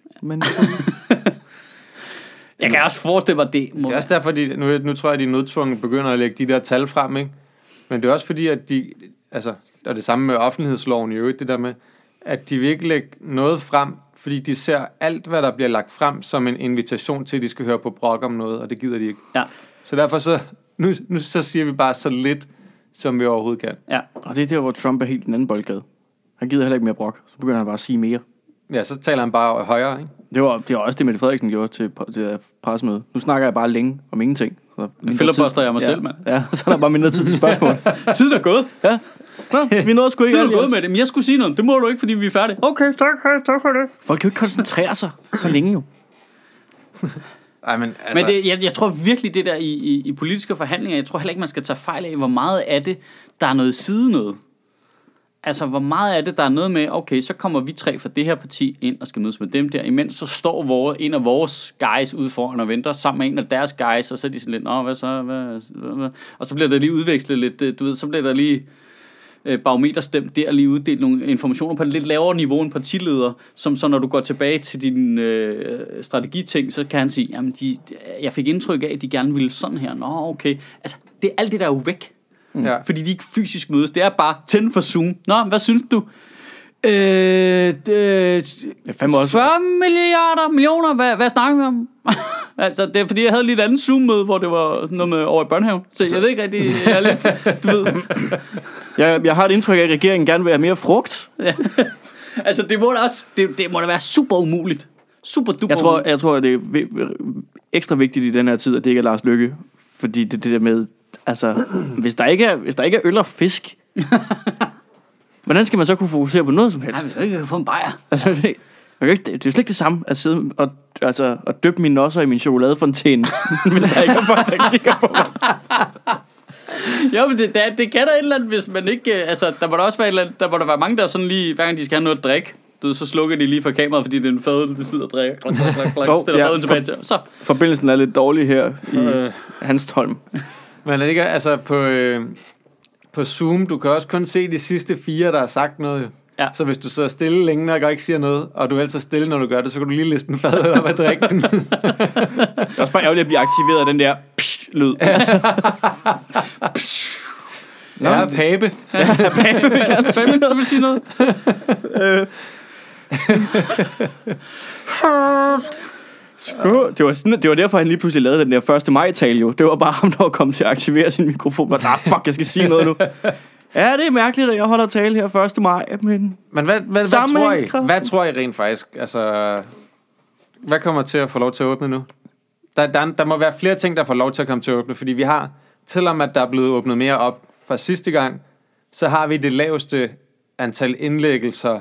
Jeg kan også forestille mig det. Det er også derfor, de, nu tror jeg, at de nødtvunget begynder at lægge de der tal frem, ikke? Men det er også fordi, at de, altså, og det samme med offentlighedsloven i øvrigt, det der med, at de vil ikke lægge noget frem, fordi de ser alt, hvad der bliver lagt frem, som en invitation til, at de skal høre på brok om noget, og det gider de ikke. Ja. Så derfor så, nu så siger vi bare så lidt, som vi overhovedet kan. Ja. Og det er der, hvor Trump er helt den anden boldgade. Han gider heller ikke mere brok, så begynder han bare at sige mere. Ja, så taler han bare højere, ikke? Det var også det, Mette Frederiksen gjorde til det pressemøde. Nu snakker jeg bare længe om ingenting. Fillerposter jeg mig selv, mand. Ja, så er der bare mindre tid til spørgsmål. Tiden er gået. Ja. Nå, vi nåede sgu ikke. Tiden er gået med det, men jeg skulle sige noget. Det må du ikke, fordi vi er færdige. Okay, tak for det. Folk kan jo ikke koncentrere sig så længe jo. Ej, men altså... Men det, jeg tror virkelig, det der i politiske forhandlinger, jeg tror heller ikke, man skal tage fejl af, hvor meget af det, der er noget side noget. Altså, hvor meget af det, der er noget med, okay, så kommer vi 3 fra det her parti ind og skal mødes med dem der. Imens så står en af vores guys ude foran og venter sammen med en af deres guys, og så er de sådan lidt, nå, hvad så? Hvad? Og så bliver der lige udvekslet lidt, du ved, så bliver der lige barometerstemt der, lige uddelt nogle informationer på et lidt lavere niveau end partileder, som så når du går tilbage til din strategiting, så kan han sige, jamen, jeg fik indtryk af, at de gerne ville sådan her. Nå, okay. Altså, det er alt det, der er jo væk. Ja. Fordi de ikke fysisk mødes. Det er bare tænd for Zoom. Nå, hvad synes du? 40 millioner, hvad snakker vi om? Altså, det er fordi, jeg havde lidt andet Zoom-møde, hvor det var noget med over i børnehaven. Så jeg ved ikke rigtig, jeg er lidt, du ved. Jeg har et indtryk af, at regeringen gerne vil have mere frugt. Ja. Altså, det må da også, det må da være super umuligt. Super duper umuligt. Jeg tror, det er ekstra vigtigt i den her tid, at det ikke er Lars Løkke. Fordi det der med, altså, hvis der ikke er øl og fisk... Hvordan skal man så kunne fokusere på noget som helst? Nej, jeg kan få en bajer. Altså, det er jo slet ikke det samme at sidde og altså at dyppe mine nosser i min chokoladefontæne, men der er ikke bare kigger på mig. Jo, men det kan der et eller andet, hvis man ikke altså der må der også være et eller andet, der må der være mange der sådan lige hver gang de skal have noget at drikke. Du så slukker de lige for kameraet, fordi det er en fadøl, der sidder og drikker. Så forbindelsen er lidt dårlig her i Hanstholm. Men det ikke altså på Zoom, du kan også kun se de sidste 4, der har sagt noget. Ja. Så hvis du sidder stille længe og ikke siger noget, og du er altså stille, når du gør det, så kan du lige liste en fadøl op og drikke den. Det er også bare ærgerligt at blive aktiveret af den der lyd. Altså. Nå, ja, pape. Ja, pape. Pape, du vil sige noget? Det var derfor, han lige pludselig lavede den der 1. maj-tale jo. Det var bare ham, der kom til at aktivere sin mikrofon. Og fuck, jeg skal sige noget nu. Ja, det er mærkeligt, at jeg holder tale her 1. maj. Men hvad tror I rent faktisk? Altså, hvad kommer til at få lov til at åbne nu? Der må være flere ting, der får lov til at komme til at åbne. Fordi vi har, selvom at der er blevet åbnet mere op fra sidste gang, så har vi det laveste antal indlæggelser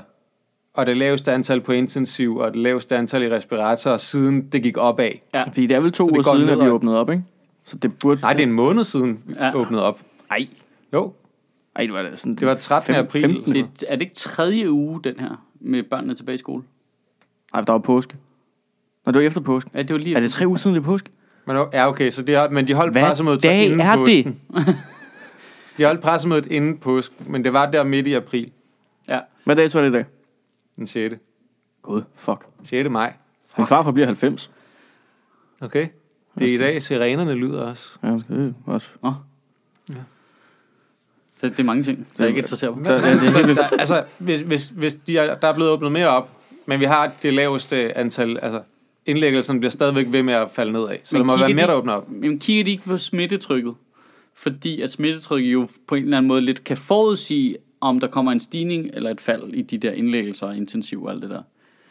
og det laveste antal på intensiv, og det laveste antal i respiratorer, siden det gik opad. Ja. Fordi det er vel 2 uger siden, at vi åbnede op, ikke? Så det burde... Nej, det er en måned siden, vi åbnede op. Nej. Jo. Ej, det var da sådan... Det var 13. april. Er det ikke 3. uge, den her, med børnene tilbage i skole? Nej, for der var påske. Nå, det var efter påske. Ja, det var lige... Er det 3 uger siden, det er påske? Men, ja, okay, så de holdt pressemødet så inden påsken. Hvad dag er det? De holdt pressemødet inden påsken, men det var der midt i april. Ja. Hvad dag tror det i dag? Den 6. God, fuck. 6. maj. Fuck. Min farfar bliver 90. Okay. Det er i dag, sirenerne lyder også. Ja, det er også. Nå. Ja. Det er mange ting, der ikke interesserer mig. Altså, hvis der er blevet åbnet mere op, men vi har det laveste antal, altså indlæggelserne bliver stadigvæk ved med at falde nedad. Så men der må være mere, der åbner op. Men kigger de ikke på smittetrykket? Fordi at smittetrykket jo på en eller anden måde lidt kan forudsige, om der kommer en stigning eller et fald i de der indlæggelser og intensiv og alt det der.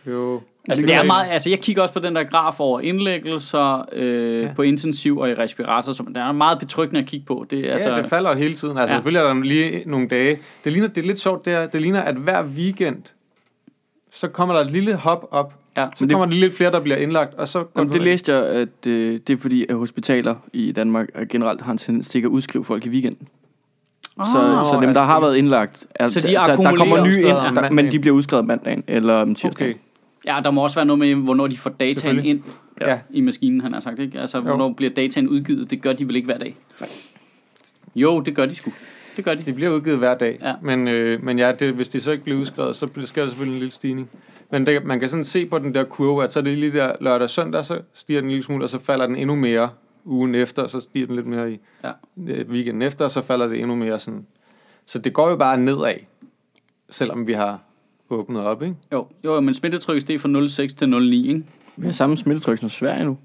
Jo. Altså, det er meget, altså jeg kigger også på den der graf over indlæggelser på intensiv og i respirator, som der er meget betryggende at kigge på. Det er, altså, det falder hele tiden. Altså selvfølgelig er der lige nogle dage. Det er lidt sjovt der. Det ligner, at hver weekend, så kommer der et lille hop op. Ja. Så kommer der lidt flere, der bliver indlagt. Og så det læste jeg, at det er fordi, at hospitaler i Danmark generelt har en tendens til at udskrive folk i weekenden. Så dem, der har været indlagt, så de der kommer nye ind, men de bliver udskrevet mandagen eller om tirsdagen. Okay. Ja, der må også være noget med, hvornår de får dataen ind i maskinen, han har sagt, ikke? Altså, hvornår bliver dataen udgivet, det gør de vel ikke hver dag? Jo, det gør de sgu. Det gør de. Det bliver udgivet hver dag, men ja, det, hvis de så ikke bliver udskrevet, så sker der selvfølgelig en lille stigning. Men man kan sådan se på den der kurve, at så er det lige der lørdag og søndag, så stiger den en lille smule, og så falder den endnu mere ugen efter, så stiger den lidt mere i weekenden efter, så falder det endnu mere sådan. Så det går jo bare nedad, selvom vi har åbnet op, ikke? Jo, men smittetrykket det er fra 0,6 til 0,9, ikke? Vi har samme smittetryk som Sverige nu.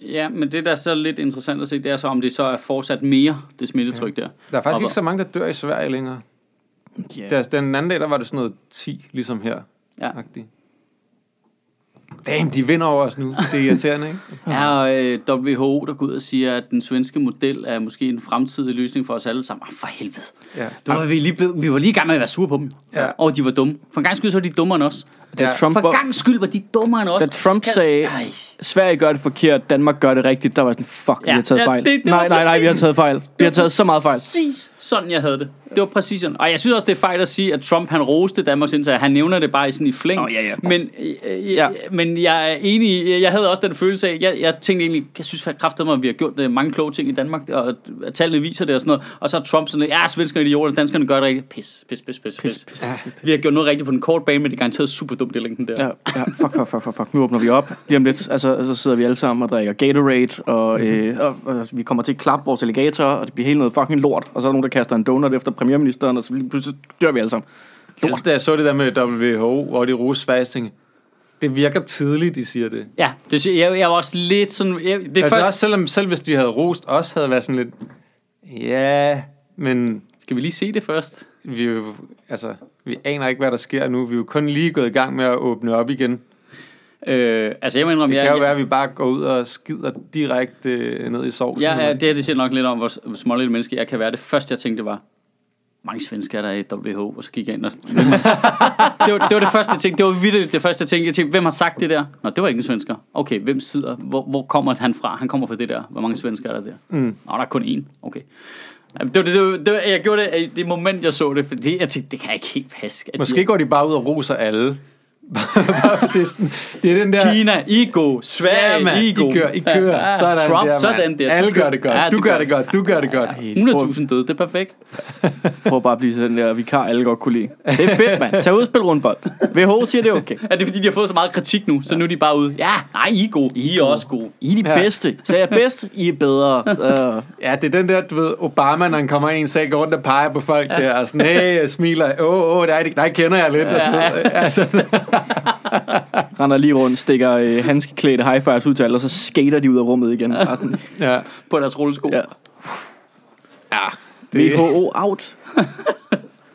Ja, men det der er så lidt interessant at se, det er så, om det så er fortsat mere, det smittetryk der. Der er faktisk ikke så mange, der dør i Sverige længere. Yeah. Den anden dag, der var det sådan noget 10, ligesom her. Ja. Damn, de vinder over os nu. Det er irriterende, ikke? Ja, og WHO, der går ud og siger, at den svenske model er måske en fremtidig løsning for os alle sammen. For helvede. Ja. Vi var lige i gang med at være sure på dem. Ja. Og de var dumme. For en gang skyld, så var de dummere end os. For en gang skyld var de dummere end os. Da Trump sagde, Sverige gør det forkert, Danmark gør det rigtigt, der var sådan, fuck, vi har taget fejl. Nej, vi har taget fejl. Vi har taget så meget fejl. Præcis sådan, jeg havde det. Det var præcis sådan. Og jeg synes også, det er fejl at sige, at Trump, han roste Danmarks indsats. Han nævner det bare i flæng. Men jeg er enig, jeg havde også den følelse af, jeg tænkte egentlig, jeg synes kraftedeme, at vi har gjort mange kloge ting i Danmark, og at tallene viser det og sådan noget, og så er Trump sådan, svenskerne idioter, danskerne gør det rigtigt. Pis. Vi har gjort noget rigtigt på den korte bane, men det er garanteret super dumt i længden der. Ja, fuck. Nu åbner vi op. Lige om lidt, altså, så sidder vi alle sammen og drikker Gatorade, og vi kommer til at klappe vores alligator, og det bliver helt noget fucking lort. Og så er der nogen, der kaster en donut efter premierministeren, og så pludselig dør vi alle sammen. Lort. Da jeg så det der med WHO og de rusvejstinge, det virker tidligt, de siger det. Ja, det synes jeg var også lidt sådan... Det er altså også, selv hvis de havde rost os, havde været sådan lidt... Ja, men... Skal vi lige se det først? Vi aner ikke, hvad der sker nu. Vi er jo kun lige gået i gang med at åbne op igen. Jeg må indrømme... Det kan jo være, at vi bare går ud og skider direkte ned i sovsen. Ja, det her det siger nok lidt om, hvor smålille menneske jeg kan være. Det første, jeg tænkte, var... mange svensker der er i WHO, og så gik jeg ind og... det var det første ting, det var vildt det første ting. Jeg tænkte, hvem har sagt det der? Nå, det var ikke en svensker. Okay, hvem sidder? Hvor kommer han fra? Han kommer fra det der. Hvor mange svensker er der? Nå, der er kun én. Okay. Det var, jeg gjorde det i det moment, jeg så det, fordi jeg tænkte, det kan jeg ikke helt passe. Måske går de bare ud og roser alle. Det er den der... Kina, I go. Sverige, ja, I kører. Sådan Trump, der, sådan der. Alle gør det godt. Ja, du gør det godt. 100.000 døde, det er perfekt. Prøv bare at blive sådan der vikar, alle godt kunne lide. Det er fedt, mand. Tag ud og spil rundbold. WHO siger, det er okay. Ja, det er fordi, de har fået så meget kritik nu, så nu er de bare ude. Ja, nej, I er gode. I er også gode. I er de bedste. Så jeg er bedst, I er bedre. Ja, det er den der, du ved, Obama, når han kommer ind, så går rundt og peger på folk der, og sådan, hey, smiler. Der kender jeg lidt. Render lige rundt, stikker handskeklædte high fives ud til alle, og så skater de ud af rummet igen. Ja. På deres rullesko. Ja. WHO out.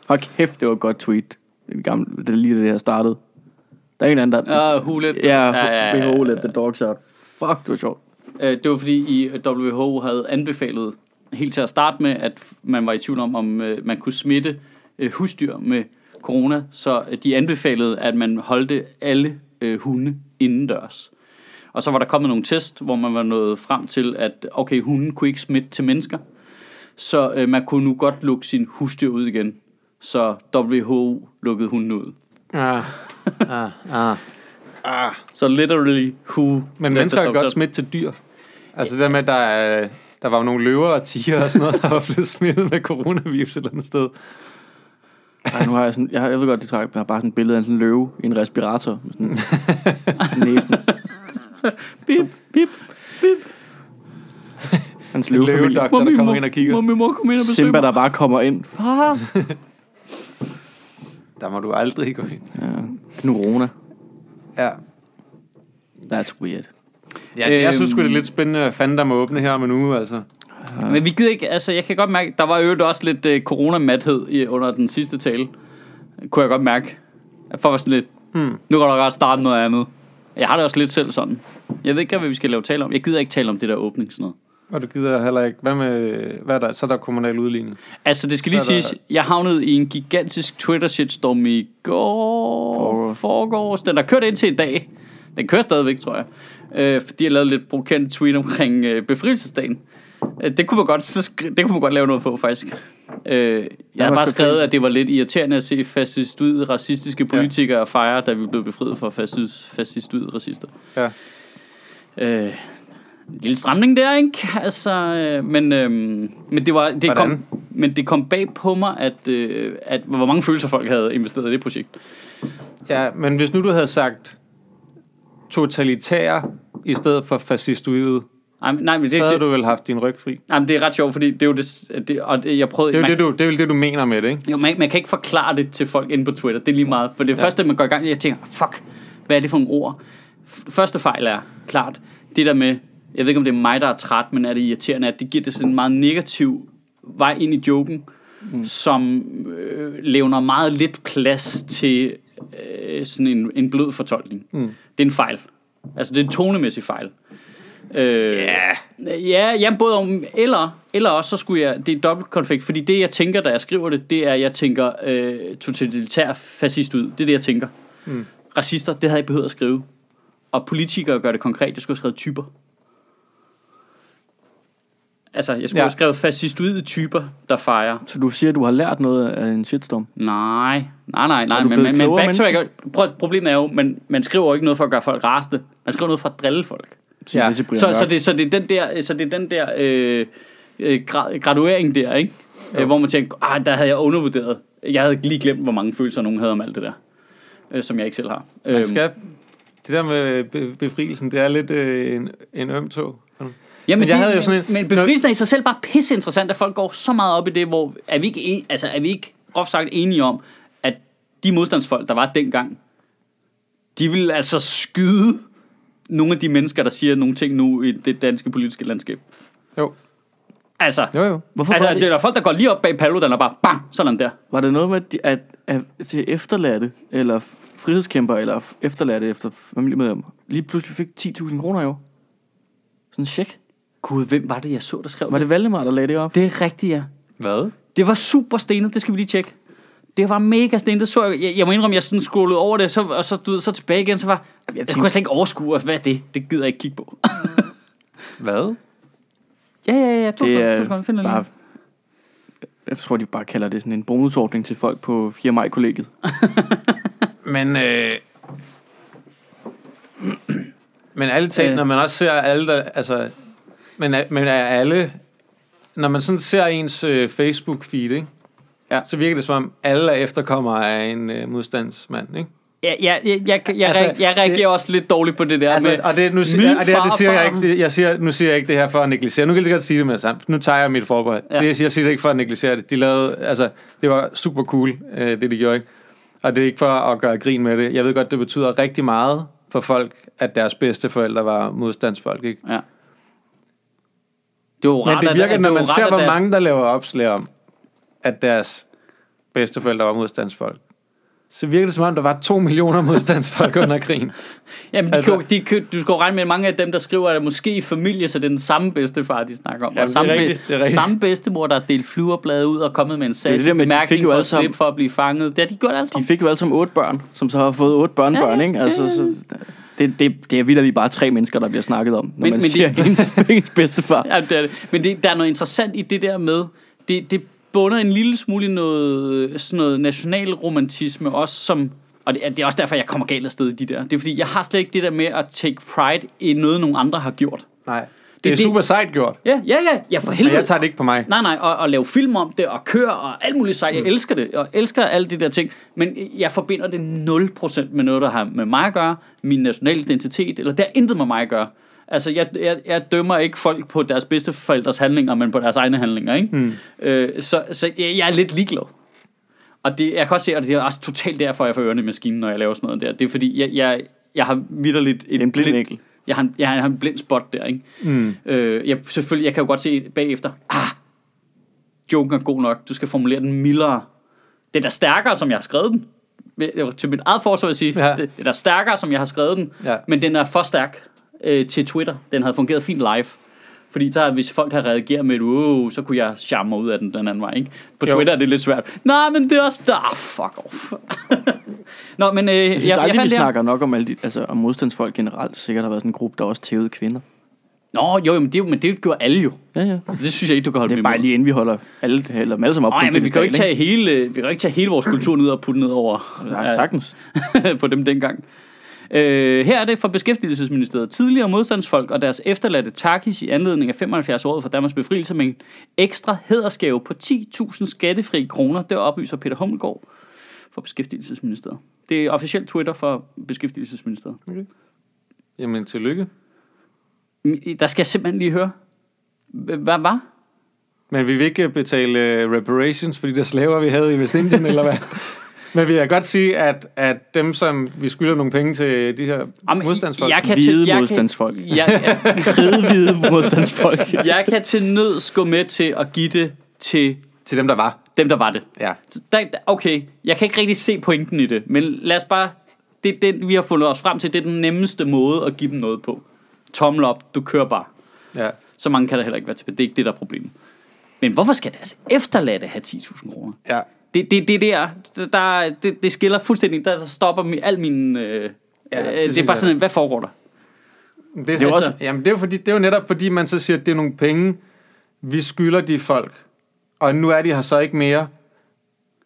Hold kæft, det var et godt tweet. Det er lige det her startede. Der er en anden der who let the... Ja. WHO let the dogs out. Fuck, det var sjovt. Det var fordi i WHO havde anbefalet helt til at starte med, at man var i tvivl om man kunne smitte husdyr med corona, så de anbefalede, at man holdte alle hunde indendørs. Og så var der kommet nogle test, hvor man var nået frem til, at okay, hunden kunne ikke smitte til mennesker, så man kunne nu godt lukke sin husdyr ud igen. Så WHO lukkede hunden ud. Så literally who... Men mennesker kan godt smitte til dyr. Altså det med, at der var nogle løver og tiger og sådan noget, der var blevet smittet med coronavirus eller andet sted. Ej, nu har jeg sådan, jeg ved godt, det trækker, jeg har bare sådan et billede af en løve i en respirator med sådan næsen. Bip. Hans løvefamilie, der kommer ind og kigger. Mor kommer ind og besøger. Simba, der bare kommer ind. Far! Der må du aldrig gå ind. Ja, Knorona. Ja. That's weird. Ja, jeg synes sgu, det er lidt spændende, hvad fanden der må åbne her om en uge, altså. Men vi gider ikke, altså jeg kan godt mærke, der var jo også lidt coronamathed under den sidste tale. Kunne jeg godt mærke. For var sådan lidt, nu kan der godt starte noget andet. Jeg har det også lidt selv sådan. Jeg ved ikke, hvad vi skal lave tale om. Jeg gider ikke tale om det der åbning, sådan noget. Og du gider heller ikke, hvad er der, så er der kommunal udligning. Altså det skal lige siges, jeg havnede i en gigantisk Twitter-shitstorm i går, forgårs. Den der kørte indtil i dag. Den kører stadigvæk, tror jeg. Fordi jeg lavede lidt brugkendte tweet omkring befrielsesdagen. Det kunne man godt lave noget på, faktisk. Jeg har bare skrevet, at det var lidt irriterende at se fascistoide racistiske politikere fejre, da vi blev befriet fra fascistoide racister. Ja. En lille stramning der, ikke? Altså, men det kom bag på mig, at hvor mange følelser folk havde investeret i det projekt. Ja, men hvis nu du havde sagt totalitære i stedet for fascistoide, nej, men det, så har du vel haft din ryg fri. Nej, men det er ret sjovt, fordi det er jo det, og jeg prøvede. Det er det du mener med det, ikke? Jo, man kan ikke forklare det til folk inde på Twitter. Det er lige meget, for det første man går i gang, jeg tænker, fuck, hvad er det for en ord? Første fejl er klart det der med, jeg ved ikke om det er mig der er træt, men er det irriterende, at det giver det sådan en meget negativ vej ind i joken, som levner meget lidt plads til sådan en blød fortolkning. Det er en fejl. Altså det er en tonemæssig fejl. Ja, både om eller også så skulle jeg, det er dobbelt konflikt, fordi det jeg tænker, da jeg skriver det, det er jeg tænker totalitær fascist ud. Det er det jeg tænker. Racister, det havde jeg ikke behøvet at skrive. Og politikere gør det konkret. Jeg skulle have skrevet typer. Altså, jeg skulle have skrevet fascistoide typer, der fejrer. Så du siger, du har lært noget af en shitstorm? Nej. Men backtracker, problemet er jo, man skriver ikke noget for at gøre folk rasende. Man skriver noget for at drille folk. Ja. Så det er den der graduering der, ikke? Hvor man tænker, der havde jeg undervurderet. Jeg havde lige glemt, hvor mange følelser nogen havde om alt det der. som jeg ikke selv har. Det der med befrielsen, det er lidt en øm tog. Men befrielsen er i sig selv bare pisseinteressant, at folk går så meget op i det, hvor er vi ikke groft sagt enige om, at de modstandsfolk, der var dengang, de ville altså skyde nogle af de mennesker, der siger nogle ting nu i det danske politiske landskab. Jo. Altså, det er der folk, der går lige op bag Paludan og bare bang, sådan der. Var det noget med, at efterladte, eller frihedskæmper, eller efterladte efter familiemedlemmer, lige pludselig fik 10.000 kroner i år? Sådan en check. Gud, hvem var det, jeg så, der skrev det? Var det Valdemar, der lagde det op? Det er rigtigt, ja. Hvad? Det var super stenet, det skal vi lige tjekke. Det var mega stenet, det så jeg må indrømme, jeg sådan scrollede over det, og så tilbage igen, så var... Jeg kunne slet ikke overskue, hvad det? Det gider jeg ikke kigge på. Hvad? Ja, du skal finde det. Jeg tror, de bare kalder det sådan en bonusordning til folk på 4. maj-kollegiet. Men alle ting, når man også ser alle, der, altså, men er alle, når man sådan ser ens Facebook-feed, ikke? Ja. Så virker det som om alle er efterkommere af en modstandsmand, ikke? Jeg reagerer det, også lidt dårligt på det der. Altså, nu siger jeg ikke det her for at negligere. Nu kan jeg lige godt sige det med sammen. Nu tager jeg mit forbehold. Ja. Jeg siger det ikke for at negligere det. De lavede, altså, det var super cool, det de gjorde, ikke? Og det er ikke for at gøre grin med det. Jeg ved godt, det betyder rigtig meget for folk, at deres bedste forældre var modstandsfolk, ikke? Ja. Det var rart, men det virker, når man ser, hvor mange der laver opslag om, at deres bedste forældre var modstandsfolk. Så virker det som om, der var 2 millioner modstandsfolk under krigen. Jamen, du skal jo regne med, at mange af dem, der skriver, at måske i familie, så det er den samme bedstefar, de snakker om. Jamen, og samme bedstemor, der har delt flyverblade ud og kommet med en sag. Det der med, de fik jo alle sammen, for at blive fanget. Det har de gjort alle sammen. De fik jo alle sammen 8 børn, som så har fået 8 børnebørn, ikke? Altså, så, det er vildt, at vi bare 3 mennesker, der bliver snakket om, når man siger ens bedstefar. Jamen, det er det. Men der er noget interessant i det der med... Det bunder en lille smule noget nationalromantisme også, som, og det er også derfor, jeg kommer galt af sted i de der. Det er fordi, jeg har slet ikke det der med at take pride i noget, nogle andre har gjort. Nej, det er super sejt gjort. Ja, for helvede. Men jeg tager det ikke på mig. Nej, og lave film om det, og køre, og alt muligt sejt. Jeg elsker det, og elsker alle de der ting. Men jeg forbinder det 0% med noget, der har med mig at gøre, min nationale identitet, eller der intet med mig at gøre. Altså, jeg dømmer ikke folk på deres bedsteforældres handlinger, men på deres egne handlinger, ikke? Så jeg er lidt ligeglad. Og det, jeg kan også se, og det er også totalt derfor, jeg får ørerne i maskinen, når jeg laver sådan noget der. Det er fordi, jeg har vitterligt... En blind vinkel. Jeg har en blind spot der, ikke? Selvfølgelig, jeg kan jo godt se bagefter, joken er god nok, du skal formulere den mildere. Det er da stærkere, som jeg har skrevet den. Til mit eget forsvar vil jeg sige, Det er da stærkere, som jeg har skrevet den, men den er for stærk til Twitter. Den havde fungeret fint live. Fordi der, hvis folk har reageret med et så kunne jeg charme ud af den anden vej, ikke? På Twitter er det lidt svært. Nej, men det er også... fuck off. Nå, men... jeg synes aldrig, vi snakker nok om, alle de, altså, om modstandsfolk generelt. Sikkert har været sådan en gruppe, der også tævede kvinder. Nå, jo, men det gjorde alle jo. Ja. Så det synes jeg ikke, du kan holde med. Det er bare lige inden vi holder alle sammen op. Nej, men vi kan jo ikke tage hele vores kultur ned og putte ned over... Nej, sagtens. På dem dengang. Her er det fra Beskæftigelsesministeriet. Tidligere modstandsfolk og deres efterladte takkes i anledning af 75-året for Danmarks befrielse med en ekstra hædersgave på 10.000 skattefri kroner. Det oplyser Peter Hummelgaard fra Beskæftigelsesministeriet. Det er officielt Twitter fra Beskæftigelsesministeriet. Okay. Jamen, tillykke. Der skal jeg simpelthen lige høre. Hvad var? Men vi vil ikke betale reparations for de der slaver, vi havde i Vestindien, eller hvad? Men vil jeg godt sige, at dem, som vi skylder nogle penge til, de her modstandsfolk... Hvide modstandsfolk. Hvide modstandsfolk. Jeg kan til nød gå med til at give det til dem, der var. Dem, der var det. Ja. Okay, jeg kan ikke rigtig se pointen i det, men lad os bare... Det er den, vi har fundet os frem til. Det er den nemmeste måde at give dem noget på. Tommel op, du kører bare. Ja. Så mange kan der heller ikke være til. Det er ikke det, der er problemet. Men hvorfor skal deres efterladte have 10.000 kroner? Ja. Det skiller fuldstændig, der stopper al min... det er bare sådan, hvad foregår der? Det er jo netop fordi, man så siger, at det er nogle penge, vi skylder de folk. Og nu er de her så ikke mere.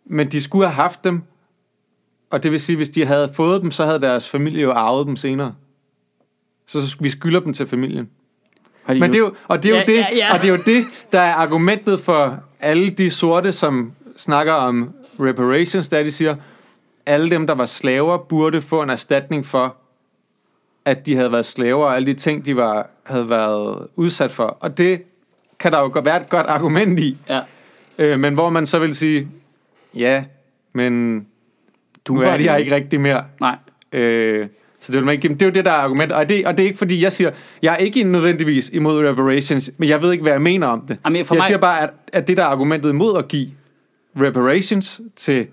Men de skulle have haft dem. Og det vil sige, hvis de havde fået dem, så havde deres familie jo arvet dem senere. Så vi skylder dem til familien. Og det er jo det, der er argumentet for alle de sorte, som... snakker om reparations, der de siger, alle dem, der var slaver, burde få en erstatning for, at de havde været slaver, og alle de ting, de havde været udsat for. Og det kan der jo godt være et godt argument i. Ja. Men hvor man så vil sige, ja, men nu er de her ikke rigtig mere. Nej. Så det vil man ikke give. Det er jo det, der er argument. Og det er ikke, fordi jeg siger, jeg er ikke nødvendigvis imod reparations, men jeg ved ikke, hvad jeg mener om det. Jamen, jeg siger bare, at det, der er argumentet imod at give reparations til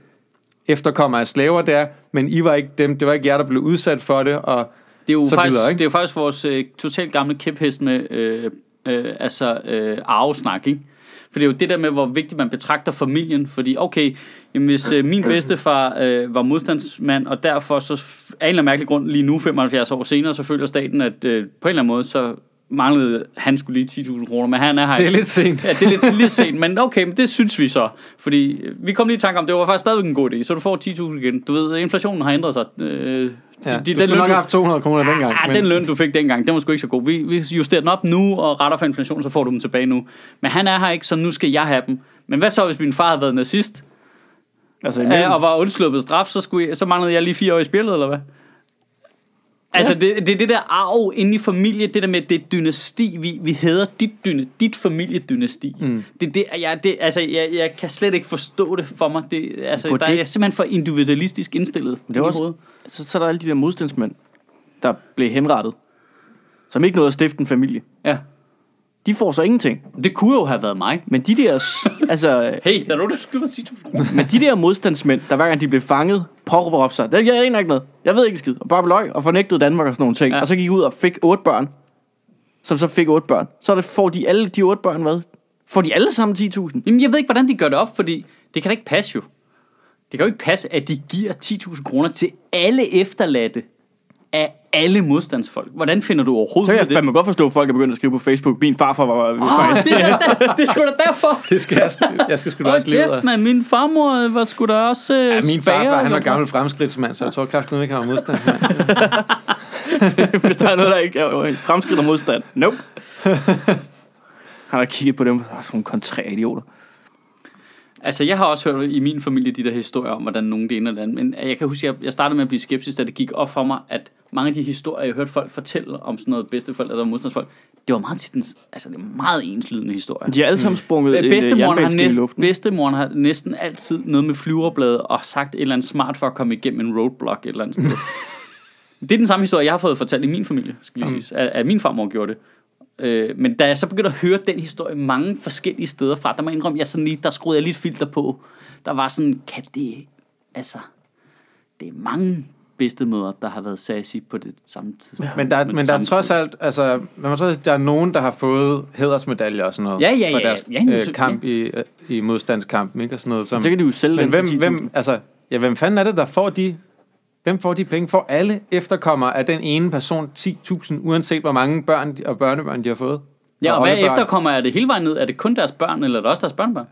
efterkommere af slaver, det er, men I var ikke dem, det var ikke jer, der blev udsat for det, og det er jo så faktisk, videre, ikke? Det er jo faktisk vores totalt gamle kæphest med arvesnak, ikke? For det er jo det der med, hvor vigtigt man betragter familien. Fordi okay, jamen hvis min bedstefar var modstandsmand, og derfor så af en eller anden mærkelig grund lige nu, 75 år senere, så føler staten, at på en eller anden måde, så manglede han skulle lige 10.000 kroner, men han er her. Det er lidt sent. Ja, det er lidt sent, men okay, men det synes vi så. Fordi vi kom lige i tanke om, det var faktisk stadigvæk en god idé, så du får 10.000 igen. Du ved, inflationen har ændret sig. Ja, du skulle nok have haft 200 kroner dengang. Ja, men den løn, du fik dengang, den var sgu ikke så god. Vi justerer den op nu, og retter for inflation, så får du dem tilbage nu. Men han er her ikke, så nu skal jeg have dem. Men hvad så, hvis min far havde været nazist? Altså, og var undsluppet straf, så manglede jeg lige 4 år i spillet, eller hvad? Ja. Altså, det er det der arv inde i familie, det der med, det dynasti, vi hedder dit familiedynasti. Mm. Jeg kan slet ikke forstå det for mig. Jeg er simpelthen for individualistisk indstillet. Det er også, så er der alle de der modstandsmænd, der blev henrettet, som ikke nåede at stifte en familie. Ja. De får så ingenting. Det kunne jo have været mig. Men de der... hey, der er nogen, der skulle sige 10.000 kroner. Men de der modstandsmænd, der hver gang de blev fanget, påråber op sig. Jeg aner ikke noget. Jeg ved ikke skid. Og bare bløj og fornægtede Danmark og sådan nogle ting. Ja. Og så gik ud og fik 8 børn. Som så fik 8 børn. Så får de alle de 8 børn, hvad? Får de alle sammen 10.000? Jamen, jeg ved ikke, hvordan de gør det op, fordi det kan da ikke passe jo. Det kan jo ikke passe, at de giver 10.000 kroner til alle efterladte af alle modstandsfolk. Hvordan finder du overhovedet det? Så jeg fandme godt forstå, at folk er begyndt at skrive på Facebook, min farfar var... Det er sgu da derfor. Det skal jeg skal sgu da også leve af. Man, min farmor var sgu da også spærer. Ja, min farfar, han var gammel fremskridtsmand, så jeg tror kraften ikke, han var modstandsmand. Hvis der er noget, der ikke er fremskridt og modstand. Nope. Han har kigget på dem. Sådan nogle kontrære idioter. Altså, jeg har også hørt i min familie de der historier om, hvordan nogen det ene eller andet. Men jeg kan huske, at jeg startede med at blive skeptisk, da det gik op for mig, at mange af de historier, jeg hørte folk fortælle om sådan noget bedsteforældre eller modstandsfolk, det var meget tidens, altså det er meget enslydende historier. De er alle sammen sprunget jernbaneskib i luften. Bedstemoren har næsten altid noget med flyverblade og sagt et eller andet smart for at komme igennem en roadblock et eller andet sted. Det er den samme historie, jeg har fået fortalt i min familie, skal lige sige, at min farmor gjorde det. Men da jeg så begyndte at høre den historie mange forskellige steder fra, der må jeg indrømme, der skruede jeg lidt filter på. Der var sådan, det er mange bedstemødre, der har været sassy på det samme tidspunkt. Ja, men der er trods alt, altså, man tror, der er nogen, der har fået hædersmedaljer og sådan noget, for deres kamp i modstandskampen, ikke, og sådan noget. Så kan de jo sælge dem. Men hvem fanden er det, der får de... Hvem får de penge? Får alle efterkommere af den ene person 10.000, uanset hvor mange børn og børnebørn de har fået? Ja, og hvad efterkommer er det hele vejen ned? Er det kun deres børn, eller er det også deres børnebørn?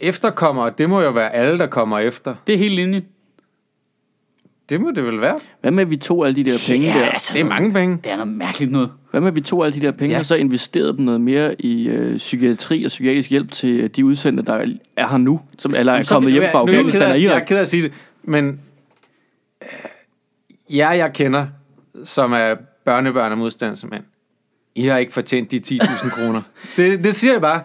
Efterkommere, det må jo være alle, der kommer efter. Det er hele linjen. Det må det vel være. Hvad med, vi tog alle de der penge der? Altså, det er mange penge. Det er noget mærkeligt noget. Hvad med, vi tog alle de der penge, og så investerede dem noget mere i psykiatri og psykiatrisk hjælp til de udsendte, der er her nu, som eller er kommet hjem fra Afghanistan og Irak? Jeg er ked af at sige det, men jeg kender, som er børnebørn og modstandsmænd, I har ikke fortjent de 10.000 kroner. Det siger jeg bare.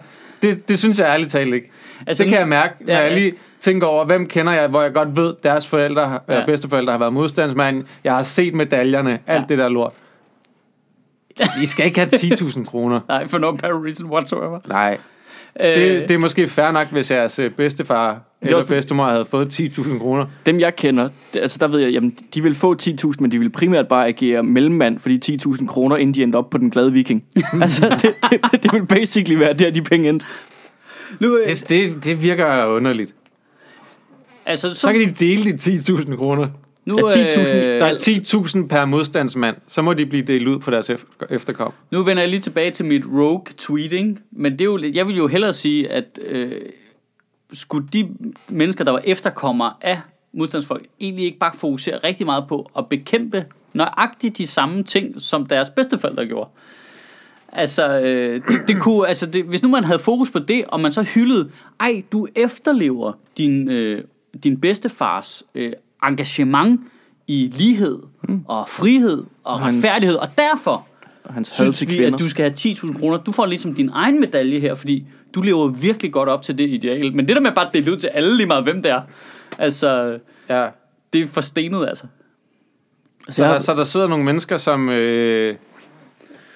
Det synes jeg ærligt talt ikke. Altså, det kan jeg mærke, når jeg lige... Tænker over, hvem kender jeg, hvor jeg godt ved, deres forældre, bedsteforældre har været modstandsmænd. Jeg har set medaljerne, alt det der lort. I skal ikke have 10.000 kroner. Nej, for no reason whatsoever. Nej. Det er måske fair nok, hvis jeres bedstefar eller bedstemor havde fået 10.000 kroner. Dem jeg kender, altså der ved jeg, jamen, de vil få 10.000, men de vil primært bare agere mellemmand for de 10.000 kroner, inden de endte op på den glade viking. Altså, det vil basically være der, de penge endte. Det virker underligt. Altså, så kan de dele de 10.000 kroner. Nu, ja, 10.000, der er 10.000 per modstandsmand. Så må de blive delt ud på deres efterkom. Nu vender jeg lige tilbage til mit rogue tweeting. Men det er jo, jeg vil jo hellere sige, at skulle de mennesker, der var efterkommere af modstandsfolk, egentlig ikke bare fokusere rigtig meget på at bekæmpe nøjagtigt de samme ting, som deres bedsteforældre gjorde. Altså, det kunne, altså det, hvis nu man havde fokus på det, og man så hyldede, ej, du efterlever din... din bedstefars engagement i lighed og frihed og retfærdighed, og derfor synes vi, at du skal have 10.000 kroner. Du får ligesom din egen medalje her, fordi du lever virkelig godt op til det ideal. Men det der med bare at dele ud til alle lige meget, hvem det er, altså, ja, det er forstenet, altså. Så der sidder nogle mennesker, som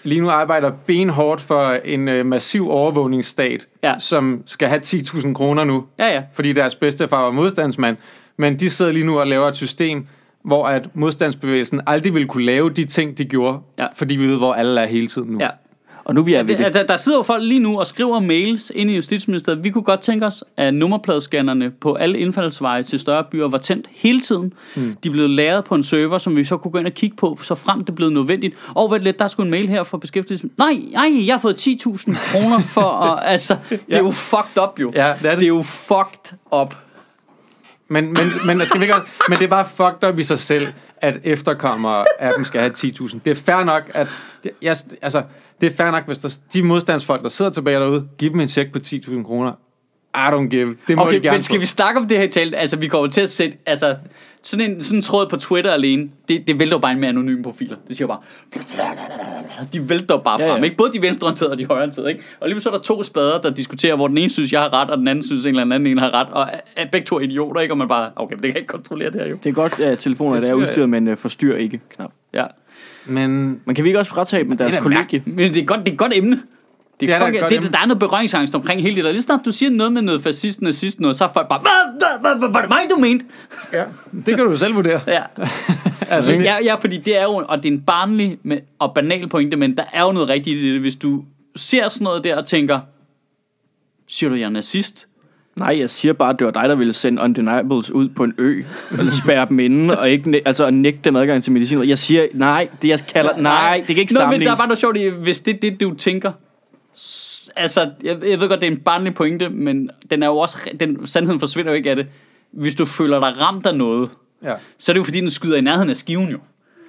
lige nu arbejder benhårdt for en massiv overvågningsstat, ja, som skal have 10.000 kroner nu, ja, ja, fordi deres bedstefar var modstandsmand. Men de sidder lige nu og laver et system, hvor at modstandsbevægelsen aldrig ville kunne lave de ting, de gjorde, ja, fordi vi ved, hvor alle er hele tiden nu. Ja. Og nu vi er ved det. Altså, der sidder jo folk lige nu og skriver mails ind i Justitsministeriet. Vi kunne godt tænke os, at nummerpladescannerne på alle indfaldsveje til større byer var tændt hele tiden. De blev lagret på en server, som vi så kunne gå ind og kigge på, så frem det blev nødvendigt. Og vent lidt, der er sgu en mail her fra beskæftigelsesministeriet. Nej, jeg har fået 10.000 kroner for at... Altså, det er jo fucked up, jo. Ja, det er det. Det er jo fucked up. Men det er bare fucked up i sig selv, at efterkommere af dem skal have 10.000. Det er fair nok, det er fair nok, hvis der, de modstandsfolk, der sidder tilbage derude, giv dem en check på 10.000 kroner. I don't give. Det må de gerne. Men skal vi snakke om det her i talen? Altså, vi kommer til at sætte... Altså, sådan en tråd på Twitter alene, det vælter bare med anonyme profiler. Det siger bare... De vælter bare frem, ikke? Både de venstreorienterede og de højreorienterede, ikke? Og lige så er der to spader, der diskuterer, hvor den ene synes, jeg har ret, og den anden synes, en eller anden har ret. Og begge to er idioter, ikke? Og man bare... Okay, men det kan ikke kontrollere det her, jo. Det er godt, at telefoner der er udstyret, men forstyrrer ikke knap. Ja. Men kan vi ikke også fratage med deres kollegie? Men det er godt emne. Der er noget berøringsangst omkring hele det der. Lige snart du siger noget med noget fascist, nazist, noget, så er folk bare, var det mig, du mente? Ja, det kan du selv vurdere. Ja. Altså, ja, fordi det er jo, og det er en barnlig og banal pointe, men der er jo noget rigtigt i det. Hvis du ser sådan noget der og tænker, siger du, jeg er nazist? Nej, jeg siger bare, at det var dig, der ville sende undeniables ud på en ø, eller spærre dem inde, og ikke nægte dem adgang til medicin. Jeg siger, nej, det jeg kalder, nej, det kan ikke sammenlignes. Men der er bare noget sjovt i, hvis det er det, du tænker. Altså, jeg ved godt, det er en barnlig pointe, men den er jo også, sandheden forsvinder jo ikke af det. Hvis du føler dig ramt af noget, så er det jo fordi, den skyder i nærheden af skiven, jo.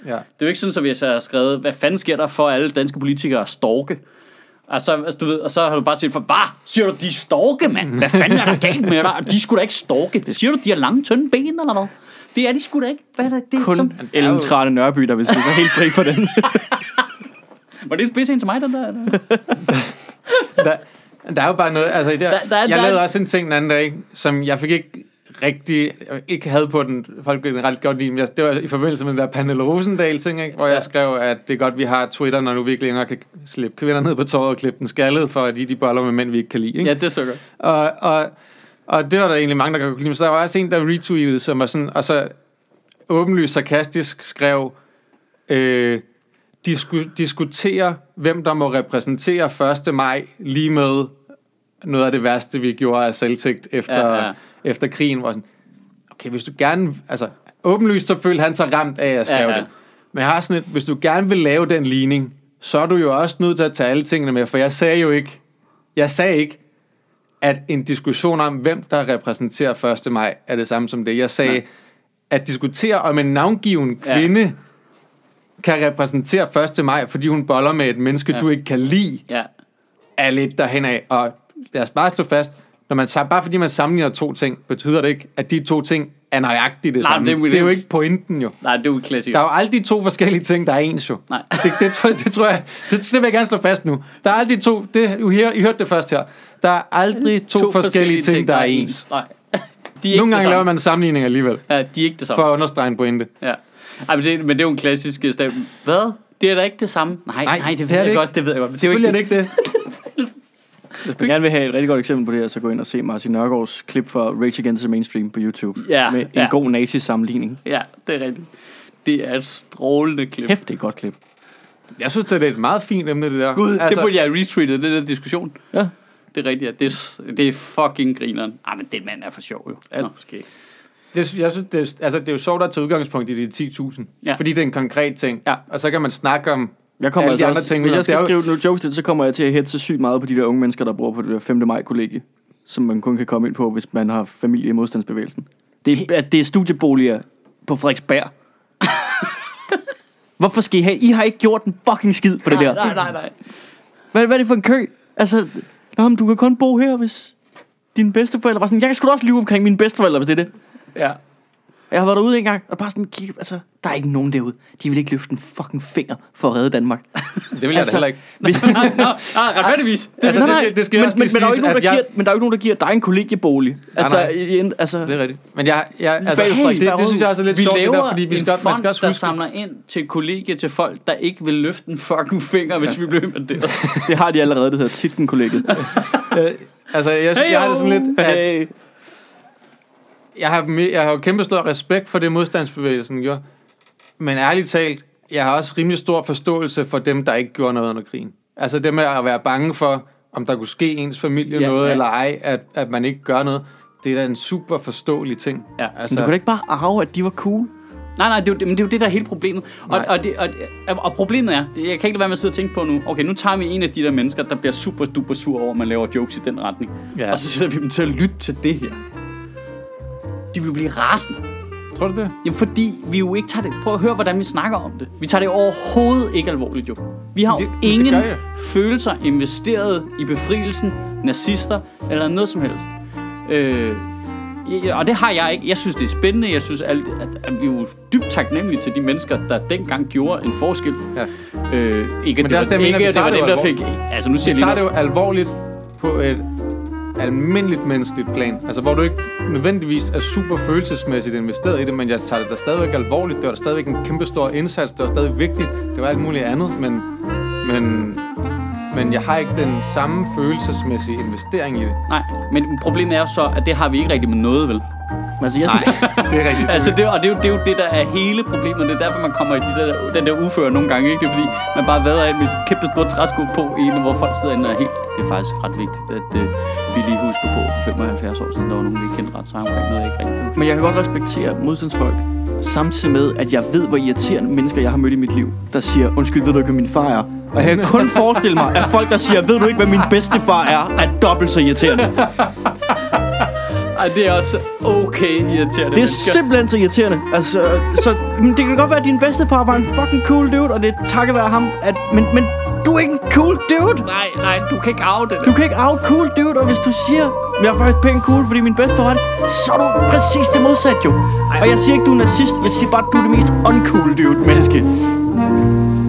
Ja. Det er jo ikke sådan, at hvis jeg har skrevet, hvad fanden sker der for alle danske politikere at storke? Og så har du bare set for, bare siger du, de er storke, mand? Hvad fanden er der galt med dig? De skulle da ikke storke. Siger du, de har lange, tynde ben, eller hvad? Det er de sgu da ikke. Hvad er det? Kun som... Ellen Trane Nørby, der vil sige sig helt fri for den. Var det spidsen til mig, den der? der er jo bare noget... Altså, jeg lavede også en ting den anden dag, som jeg fik ikke havde på den. Folk blev ret godt lide, men det var i forbindelse med den der Pernille Rosendal-ting, ikke? Hvor jeg skrev, at det er godt, vi har Twitter, når nu vi ikke længere kan slippe kvinder ned på tåret og klippe den skaldet, for at de boller med mænd, vi ikke kan lide. Ikke? Ja, det er så godt. Og det var der egentlig mange, der kunne lide. Men så der var også en, der retweetede, som var sådan... Og så åbenlyst sarkastisk skrev... diskutere, hvem der må repræsentere 1. maj lige med noget af det værste, vi gjorde af selvtægt efter krigen. Hvor sådan, okay, hvis du gerne... Altså, åbenlyst så følte han sig ramt af, at jeg skrev det. Men jeg har sådan et, hvis du gerne vil lave den ligning, så er du jo også nødt til at tage alle tingene med, for jeg sagde jo ikke... at en diskussion om, hvem der repræsenterer 1. maj, er det samme som det. Jeg sagde, at diskutere om en navngiven kvinde... Ja. Kan repræsentere 1. maj, fordi hun boller med et menneske, du ikke kan lide, er lidt derhen af. Og lad os bare slå fast, når man bare fordi man sammenligner to ting, betyder det ikke, at de to ting er nøjagtigt det samme. Det er jo ikke pointen, jo. Nej, det er jo klassisk. Der er jo aldrig to forskellige ting, der er ens, jo. Nej. Det tror jeg, det vil jeg gerne slå fast nu. Der er aldrig to, I hørte det først her, der er aldrig to forskellige ting, der er ens. Nej. Nogle gange laver man en sammenligning alligevel. Ja, de er ikke det samme. For at understrege en pointe. Ja. Ej, men det er jo en klassisk stab. Hvad? Det er da ikke det samme. Nej, det ved jeg godt. Det ved jeg godt. Selvfølgelig er det ikke det. Hvis man gerne vil have et rigtig godt eksempel på det her, så gå ind og se Martin Nørgaards klip fra Rage Against the Mainstream på YouTube. Ja, med en god nazi-sammenligning. Ja, det er rigtigt. Det er et strålende klip. Hæftigt godt klip. Jeg synes, det er et meget fint emne, det der. Gud, altså, det burde jeg retweetet, den der diskussion. Ja. Det er rigtigt, ja. Det er fucking grineren. Ej, men den mand er for sjov, jo. Ja, måske. Jeg synes, det er jo sjovt at tage udgangspunkt i de 10.000, fordi det er en konkret ting, og så kan man snakke om alle de andre ting. Hvis jeg skal skrive nogle jokes lidt, så kommer jeg til at hætte så sygt meget på de der unge mennesker, der bor på det der 5. maj-kollegie, som man kun kan komme ind på, hvis man har familie i modstandsbevægelsen. Det er studieboliger på Frederiksberg. Hvorfor skal I have? I har ikke gjort en fucking skid på det der. Nej. Hvad er det for en kø? Altså, du kan kun bo her, hvis dine bedsteforældre var sådan, jeg kan sgu da også lyve omkring mine bedsteforældre, hvis det er det. Ja. Jeg har været derude en gang, og bare sådan kigge, altså, der er ikke nogen derude. De vil ikke løfte en fucking finger for at redde Danmark. Det vil jeg altså, da heller ikke. Retfærdigvis. Altså, det skal men der er jo ikke nogen, der giver dig en kollegiebolig. Altså, altså, det er rigtigt. Men det synes jeg også er lidt sjovt. Vi laver fordi vi skal fond, der samler ind til kollegier til folk, der ikke vil løfte en fucking finger, hvis vi bliver invaderet. Det har de allerede, det hedder Titken-kollegiet. Altså, jeg har det sådan lidt, at... Jeg har jo kæmpe stor respekt for det modstandsbevægelsen gjorde. Men ærligt talt, jeg har også rimelig stor forståelse for dem, der ikke gjorde noget under krigen. Altså dem med at være bange for, om der kunne ske ens familie noget eller ej, at man ikke gør noget. Det er da en super forståelig ting. Ja. Altså, men du kunne da ikke bare arve, at de var cool? Nej, det er jo det, der er hele problemet. Og problemet er, jeg kan ikke lade være med at sidde og tænke på nu, okay, nu tager vi en af de der mennesker, der bliver super duper sur over, at man laver jokes i den retning. Ja. Og så sætter vi dem til at lytte til det her. De vil blive rasende. Tror du det? Jamen fordi vi jo ikke tager det... Prøv at høre, hvordan vi snakker om det. Vi tager det overhovedet ikke alvorligt, jo. Vi har ingen følelser investeret i befrielsen, nazister eller noget som helst. Og det har jeg ikke. Jeg synes, det er spændende. Jeg synes, at vi er jo dybt taknemmelige til de mennesker, der dengang gjorde en forskel. Ja. Ikke, men det er også det, jeg mener, vi tager det alvorligt. Altså, nu siger vi tager det jo alvorligt på et... almindeligt menneskeligt plan. Altså hvor du ikke nødvendigvis er super følelsesmæssigt investeret i det, men jeg tager det da stadigvæk alvorligt. Det var da stadigvæk en kæmpe stor indsats. Det var stadig vigtigt. Det var alt muligt andet, men jeg har ikke den samme følelsesmæssige investering i det. Nej, men problemet er så, at det har vi ikke rigtig med noget, vel? Altså, det er rigtigt. Altså, det er jo det, der er hele problemet. Det er derfor, man kommer i den der ufører nogle gange, ikke? Det er fordi, man bare vader ind med et kæmpe stort træsko på i en, hvor folk sidder inde og helt... Det er faktisk ret vigtigt, at vi lige husker på for 75 år siden, der var nogen, vi kendte ret sammen omkring noget, ikke rigtigt. Men jeg kan godt respektere modstandsfolk, samtidig med, at jeg ved, hvor irriterende mennesker, jeg har mødt i mit liv, der siger, undskyld, ved du ikke, hvad min far er? Og jeg kan kun forestille mig, at folk, der siger, ved du ikke, hvad min bedstefar er, er dobbelt så irriterende. Ej, det er også okay irriterende. Det er simpelthen så irriterende. Altså, så, men det kan godt være, at din bedstefar var en fucking cool dude, og det er takket være ham, at... Men du er ikke en cool dude! Nej, du kan ikke out det der. Du kan ikke out cool dude, og hvis du siger, men jeg er faktisk pænt cool, fordi min bedstefar var det, så er du præcis det modsatte, jo. Og jeg siger ikke, du er nazist, jeg siger bare, du er det mest uncool dude, menneske.